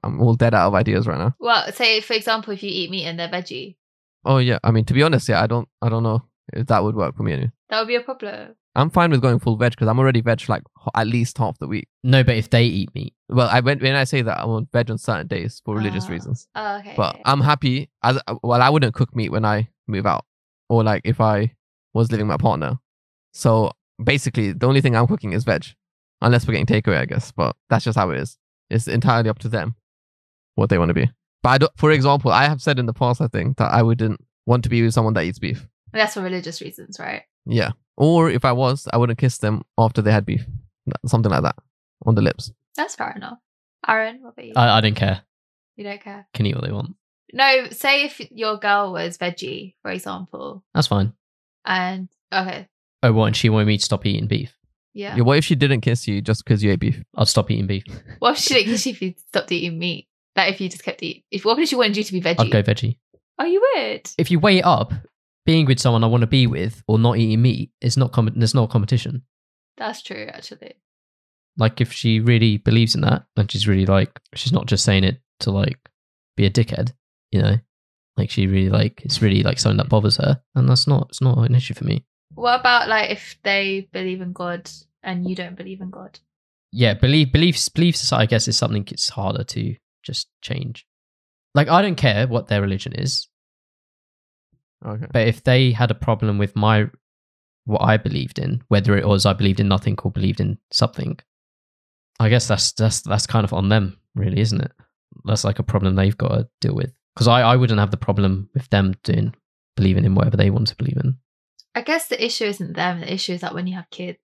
I'm all dead out of ideas right now. Well, say, for example, if you eat meat and they're veggie. Oh, yeah. I mean, to be honest, yeah, I don't know if that would work for me anyway. That would be a problem. I'm fine with going full veg because I'm already veg like at least half the week. No, but if they eat meat. Well, when I say that, I want veg on certain days for religious reasons. Oh, okay. But I'm happy. I wouldn't cook meat when I move out or like if I was living with my partner. So basically, the only thing I'm cooking is veg. Unless we're getting takeaway, I guess. But that's just how it is. It's entirely up to them what they want to be. But for example, I have said in the past, I think, that I wouldn't want to be with someone that eats beef. That's for religious reasons, right? Yeah. Or if I was, I wouldn't kiss them after they had beef. Something like that. On the lips. That's fair enough. Aaron, what about you? I don't care. You don't care? Can eat what they want. No, say if your girl was veggie, for example. That's fine. And, okay. Oh, what? And she wanted me to stop eating beef? Yeah. What if she didn't kiss you just because you ate beef? I'd stop eating beef. What if she didn't kiss you if you stopped eating meat? Like if you just kept eating. What if she wanted you to be veggie? I'd go veggie. Oh, you would? If you weigh it up, being with someone I want to be with or not eating meat, it's not a competition. That's true, actually. Like if she really believes in that, and she's really like, she's not just saying it to like be a dickhead, you know? Like she really like, it's really like something that bothers her. And it's not an issue for me. What about like if they believe in God and you don't believe in God? Yeah, beliefs, I guess, is something it's harder to just change. Like, I don't care what their religion is. Okay. But if they had a problem with what I believed in, whether it was I believed in nothing or believed in something, I guess that's kind of on them, really, isn't it? That's like a problem they've got to deal with. Because I wouldn't have the problem with them believing in whatever they want to believe in. I guess the issue isn't them. The issue is that when you have kids.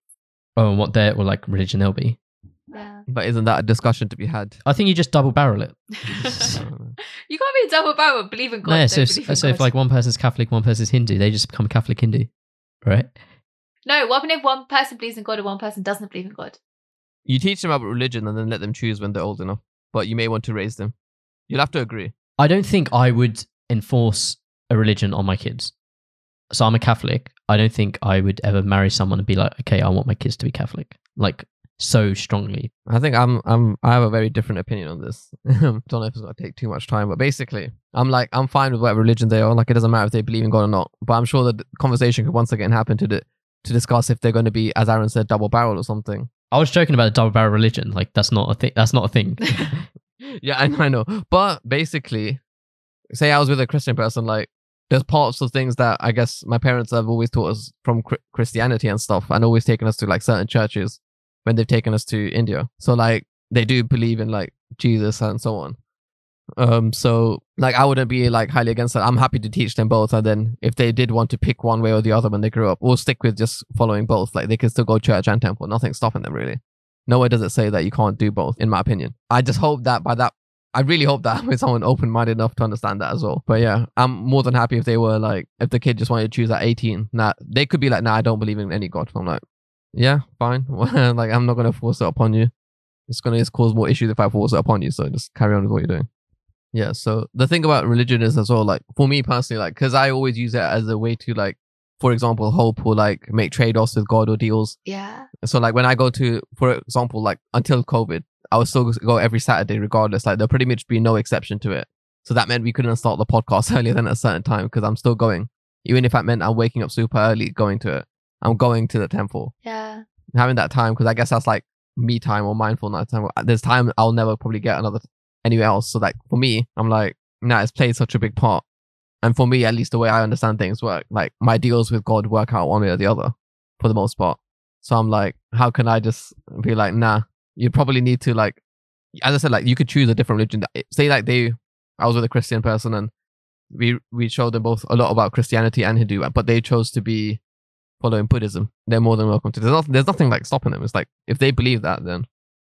Oh, and what their, or like religion they'll be. Yeah. But isn't that a discussion to be had? I think you just double barrel it. You can't be double barrel, believe in God. No, yeah, so if like one person's Catholic, one person's Hindu, they just become Catholic Hindu, right? No, what if one person believes in God and one person doesn't believe in God? You teach them about religion and then let them choose when they're old enough. But you may want to raise them. You'll have to agree. I don't think I would enforce a religion on my kids. So I'm a Catholic. I don't think I would ever marry someone and be like, okay, I want my kids to be Catholic, like so strongly. I think I have a very different opinion on this. Don't know if it's going to take too much time, but basically, I'm fine with whatever religion they are. Like, it doesn't matter if they believe in God or not. But I'm sure that the conversation could once again happen to discuss if they're going to be, as Aaron said, double barrel or something. I was joking about a double barrel religion. Like, that's not a thing. Yeah, I know. But basically, say I was with a Christian person, like, there's parts of things that I guess my parents have always taught us from Christianity and stuff, and always taken us to like certain churches when they've taken us to India. So like they do believe in like Jesus and so on. So like I wouldn't be like highly against that. I'm happy to teach them both, and then if they did want to pick one way or the other when they grew up, we'll stick with just following both. Like they can still go to church and temple. Nothing's stopping them really. Nowhere does it say that you can't do both, in my opinion. I just hope that by that, I really hope that I'm someone open-minded enough to understand that as well. But yeah, I'm more than happy if they were like, if the kid just wanted to choose at 18. Nah, they could be like, nah, I don't believe in any God. I'm like, yeah, fine. Like, I'm not going to force it upon you. It's going to just cause more issues if I force it upon you. So just carry on with what you're doing. Yeah, so the thing about religion is as well, like, for me personally, like, because I always use it as a way to, like, for example, hope, or like make trade-offs with God or deals. Yeah. So like when I go to, for example, like until COVID, I would still go every Saturday regardless. Like there'll pretty much be no exception to it. So that meant we couldn't start the podcast earlier than a certain time because I'm still going. Even if that meant I'm waking up super early going to it. I'm going to the temple. Yeah. Having that time, because I guess that's like me time or mindfulness time. There's time I'll never probably get another anywhere else. So like for me, I'm like, nah, it's played such a big part. And for me, at least the way I understand things work, like my deals with God work out one way or the other for the most part. So I'm like, how can I just be like, nah, you probably need to like, as I said, like you could choose a different religion. Say like I was with a Christian person and we showed them both a lot about Christianity and Hindu, but they chose to be following Buddhism. They're more than welcome to. There's nothing like stopping them. It's like, if they believe that, then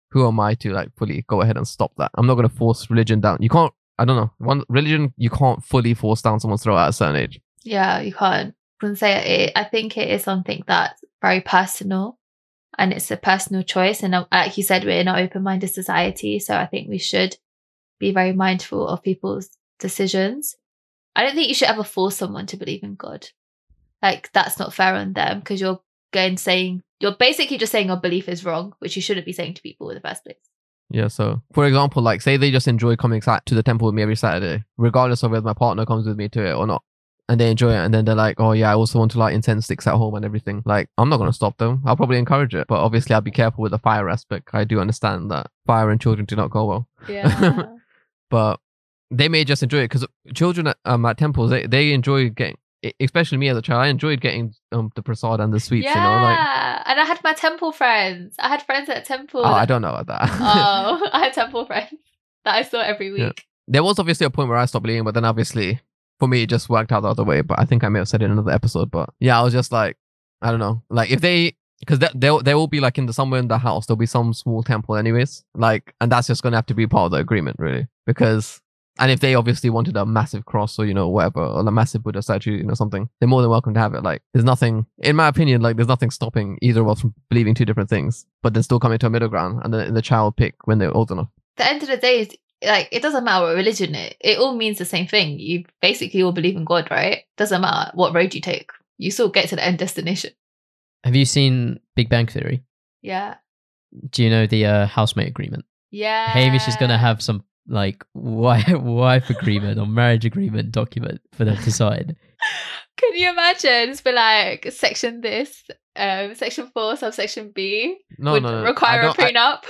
who am I to like fully go ahead and stop that? I'm not going to force religion down. You can't. I don't know. One religion, you can't fully force down someone's throat at a certain age. Yeah, you can't. I wouldn't say it. I think it is something that's very personal, and it's a personal choice. And like you said, we're in an open-minded society, so I think we should be very mindful of people's decisions. I don't think you should ever force someone to believe in God. Like that's not fair on them, because you're basically just saying your belief is wrong, which you shouldn't be saying to people in the first place. Yeah, so for example, like say they just enjoy coming to the temple with me every Saturday, regardless of whether my partner comes with me to it or not, and they enjoy it, and then they're like, oh yeah, I also want to light incense sticks at home and everything. Like, I'm not going to stop them. I'll probably encourage it, but obviously I'll be careful with the fire aspect. I do understand that fire and children do not go well. Yeah. But they may just enjoy it, because children at temples, they enjoy getting, especially me as a child, I enjoyed getting the prasad and the sweets. Yeah, you know, like, and I had my temple friends. I had friends at temple. Oh, I don't know about that. Oh, I had temple friends that I saw every week. Yeah. There was obviously a point where I stopped believing, but then obviously for me it just worked out the other way. But I think I may have said it in another episode. But yeah, I was just like, I don't know, like if they, because there will be like somewhere in the house there'll be some small temple anyways. Like, and that's just gonna have to be part of the agreement really, because. And if they obviously wanted a massive cross or, you know, whatever, or a massive Buddha statue, you know, something, they're more than welcome to have it. Like, there's nothing, in my opinion, like, there's nothing stopping either of us from believing two different things, but they're still coming to a middle ground, and then the child pick when they're old enough. At the end of the day, is like, it doesn't matter what religion it is. It all means the same thing. You basically all believe in God, right? Doesn't matter what road you take. You still get to the end destination. Have you seen Big Bang Theory? Yeah. Do you know the housemate agreement? Yeah. Hamish is going to have some like wife agreement or marriage agreement document for them to sign. Can you imagine? It's been like section this, section 4, subsection B. No, require a prenup.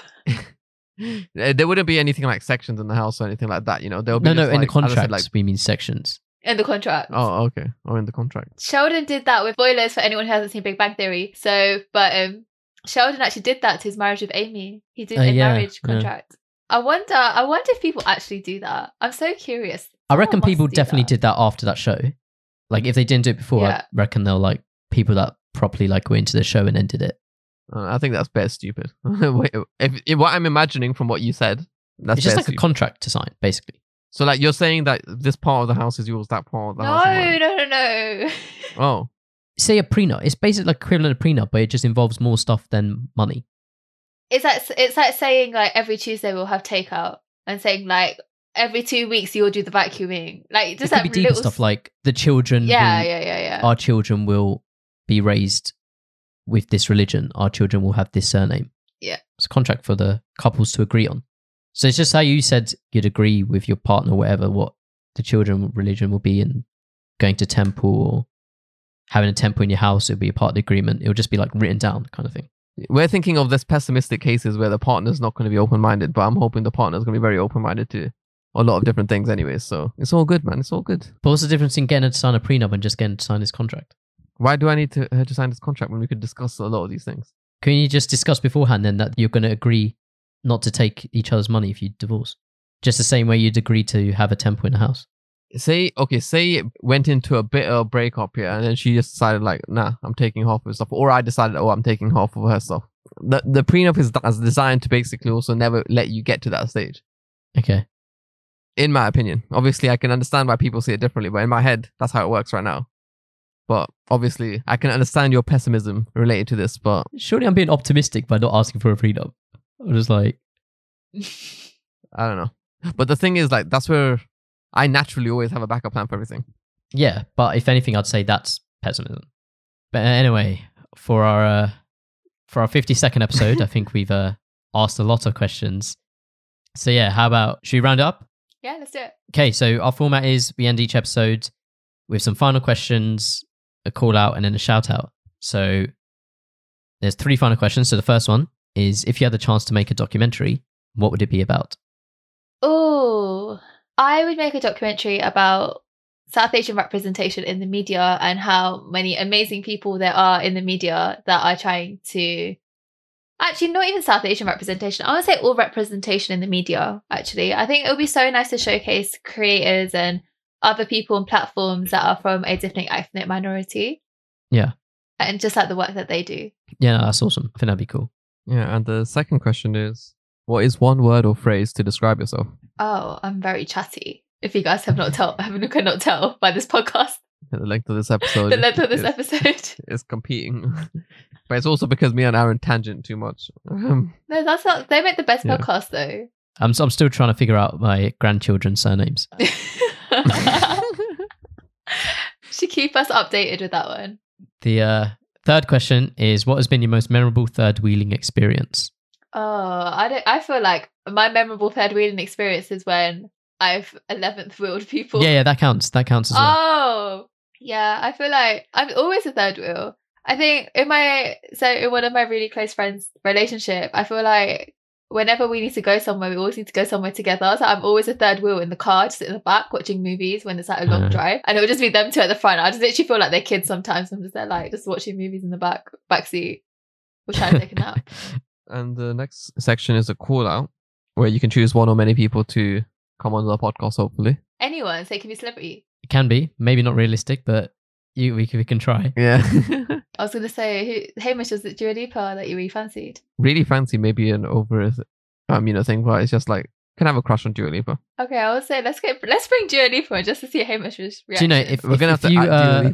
There wouldn't be anything like sections in the house or anything like that. You know, there'll be no. Like, in the contracts, said, like, we mean sections. In the contract. Oh, okay. Oh, in the contract. Sheldon did that with boilers for anyone who hasn't seen Big Bang Theory. So, but Sheldon actually did that to his marriage with Amy. He did a marriage contract. Yeah. I wonder if people actually do that. I'm so curious. I reckon people definitely did that after that show. Like, if they didn't do it before, yeah. I reckon they'll like people that properly like went into the show and then did it. I think that's bare stupid. if what I'm imagining from what you said, that's it's just like stupid. A contract to sign, basically. So, like, you're saying that this part of the house is yours, that part of the house is mine. No. Oh. Say a prenup. It's basically like equivalent of prenup, but it just involves more stuff than money. It's like saying like every Tuesday we'll have takeout, and saying like every 2 weeks you'll do the vacuuming. Like just that little stuff like the children. Yeah. Our children will be raised with this religion. Our children will have this surname. Yeah, it's a contract for the couples to agree on. So it's just how you said you'd agree with your partner, whatever what the children religion will be, and going to temple or having a temple in your house. It'll be a part of the agreement. It'll just be like written down kind of thing. We're thinking of this pessimistic cases where the partner's not going to be open-minded, but I'm hoping the partner's going to be very open-minded to a lot of different things anyway. So it's all good, man. It's all good. But what's the difference in getting her to sign a prenup and just getting her to sign this contract? Why do I need her to sign this contract when we could discuss a lot of these things? Can you just discuss beforehand then that you're going to agree not to take each other's money if you divorce? Just the same way you'd agree to have a temple in the house. Say it went into a bit of a breakup here, and then she just decided, like, nah, I'm taking half of her stuff. Or I decided, oh, I'm taking half of her stuff. The prenup is designed to basically also never let you get to that stage. Okay. In my opinion. Obviously, I can understand why people see it differently, but in my head, that's how it works right now. But obviously, I can understand your pessimism related to this, but... Surely I'm being optimistic by not asking for a prenup. I'm just like... I don't know. But the thing is, like, that's where... I naturally always have a backup plan for everything. Yeah, but if anything, I'd say that's pessimism. But anyway, for our 52nd episode, I think we've asked a lot of questions. So yeah, how about, should we round up? Yeah, let's do it. Okay, so our format is we end each episode with some final questions, a call out, and then a shout out. So there's three final questions. So the first one is, if you had the chance to make a documentary, what would it be about? Oh... I would make a documentary about South Asian representation in the media and how many amazing people there are in the media that are trying to... Actually, not even South Asian representation. I want to say all representation in the media, actually. I think it would be so nice to showcase creators and other people and platforms that are from a different ethnic minority. Yeah. And just like the work that they do. Yeah, no, that's awesome. I think that'd be cool. Yeah, and the second question is... What is one word or phrase to describe yourself? Oh, I'm very chatty. If you guys have not told, cannot tell by this podcast. The length of this episode. It's competing. But it's also because me and Aaron tangent too much. No, that's not... They make the best podcast, though. I'm still trying to figure out my grandchildren's surnames. Should keep us updated with that one. The third question is, what has been your most memorable third wheeling experience? Oh, I feel like my memorable third wheeling experience is when I've 11th wheeled people. Yeah, that counts. That counts as well. Oh, yeah. I feel like I'm always a third wheel. I think in one of my really close friends' relationship, I feel like whenever we need to go somewhere, we always need to go somewhere together. So I'm always a third wheel in the car, just in the back, watching movies when it's like a long drive. And it'll just be them two at the front. I just literally feel like they're kids sometimes. I'm just there like just watching movies in the backseat. We'll try and take a nap. And the next section is a call out where you can choose one or many people to come on the podcast, hopefully. Anyone, so it can be celebrity. It can be. Maybe not realistic, but we can try. Yeah. I was going to say, Hamish, was it Dua Lipa that you really fancied? Really fancy, maybe an over thing, but it's just like, can I have a crush on Dua Lipa? Okay, I would say, let's bring Dua Lipa in just to see Hamish's reaction. Do you know, if you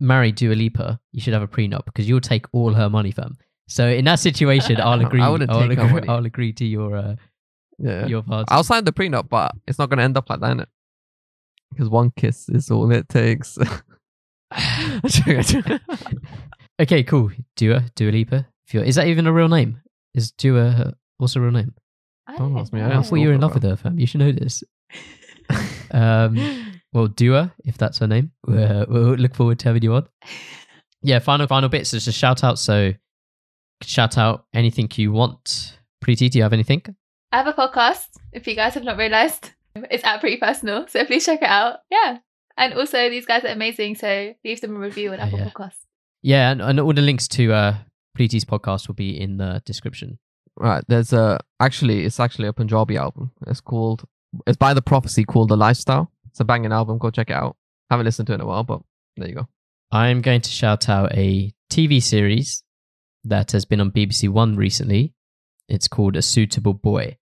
marry Dua Lipa, you should have a prenup because you'll take all her money, fam. So in that situation, I'll agree to your part. I'll sign the prenup, but it's not going to end up like that, innit? Because one kiss is all it takes. Okay, cool. Dua Lipa. Is that even a real name? Is Dua also a real name? Don't ask me. I thought you were in love with her, fam. You should know this. Well, Dua, if that's her name, we'll look forward to having you on. Yeah, final bits. It's a shout out. So. Shout out anything you want. Preeti, do you have anything? I have a podcast, if you guys have not realised. It's at Preeti Personal, so please check it out. Yeah. And also, these guys are amazing, so leave them a review on Apple Podcasts. Yeah, and all the links to Preeti's podcast will be in the description. Right, there's it's actually a Punjabi album. It's by The Prophecy, called The Lifestyle. It's a banging album, go check it out. Haven't listened to it in a while, but there you go. I'm going to shout out a TV series that has been on BBC One recently. It's called A Suitable Boy.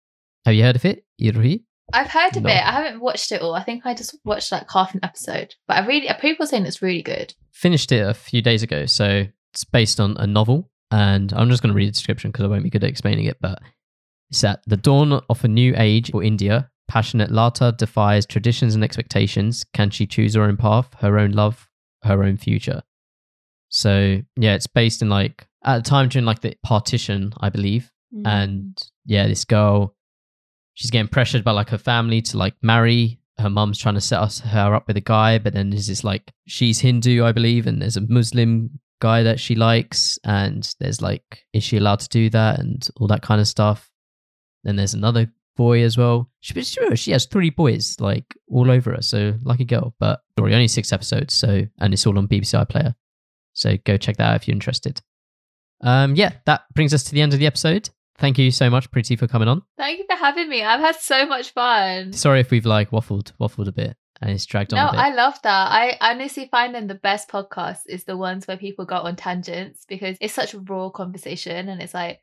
Have you heard of it, Irhi? I've heard of it. I haven't watched it all. I think I just watched like half an episode. But people are saying it's really good. Finished it a few days ago. So it's based on a novel. And I'm just going to read the description because I won't be good at explaining it. But it's at the dawn of a new age for India. Passionate Lata defies traditions and expectations. Can she choose her own path, her own love, her own future? So yeah, it's based in like... at the time during like the partition, I believe. Mm. And yeah, this girl, she's getting pressured by like her family to like marry. Her mum's trying to set her up with a guy, but then there's this like, she's Hindu, I believe. And there's a Muslim guy that she likes. And there's like, is she allowed to do that? And all that kind of stuff. Then there's another boy as well. She has 3 boys like all over her. So lucky girl, but only 6 episodes. So, and it's all on BBC iPlayer. So go check that out if you're interested. Yeah, that brings us to the end of the episode. Thank you so much, Preeti, for coming on. Thank you for having me. I've had so much fun. Sorry if we've like waffled a bit and it's dragged on a bit. No, I love that. I honestly find them the best podcasts is the ones where people go on tangents, because it's such a raw conversation, and it's like,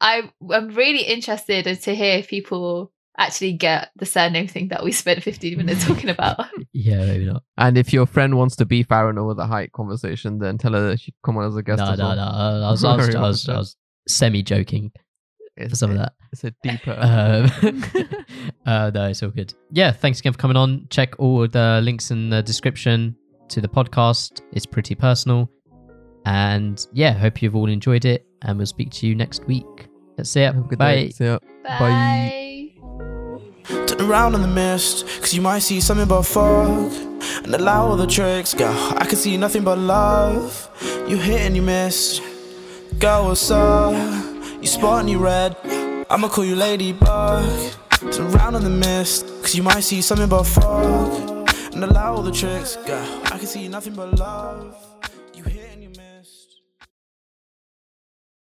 I'm really interested to hear people actually get the surname thing that we spent 15 minutes talking about. Yeah, maybe not. And if your friend wants to beef Aaron over the height conversation, then tell her that she'd come on as a guest. No. I was semi-joking for some of that. It's a deeper... no, it's all good. Yeah, thanks again for coming on. Check all the links in the description to the podcast. It's pretty personal. And yeah, hope you've all enjoyed it, and we'll speak to you next week. That's it. Have a good day. See ya. Bye. Bye. Turn around in the mist, cause you might see something but fog. And allow all the tricks, girl, I can see nothing but love. You hit and you miss, girl, what's up? You spot and you red, I'ma call you Ladybug. Turn around in the mist, cause you might see something but fog. And allow all the tricks, girl, I can see nothing but love.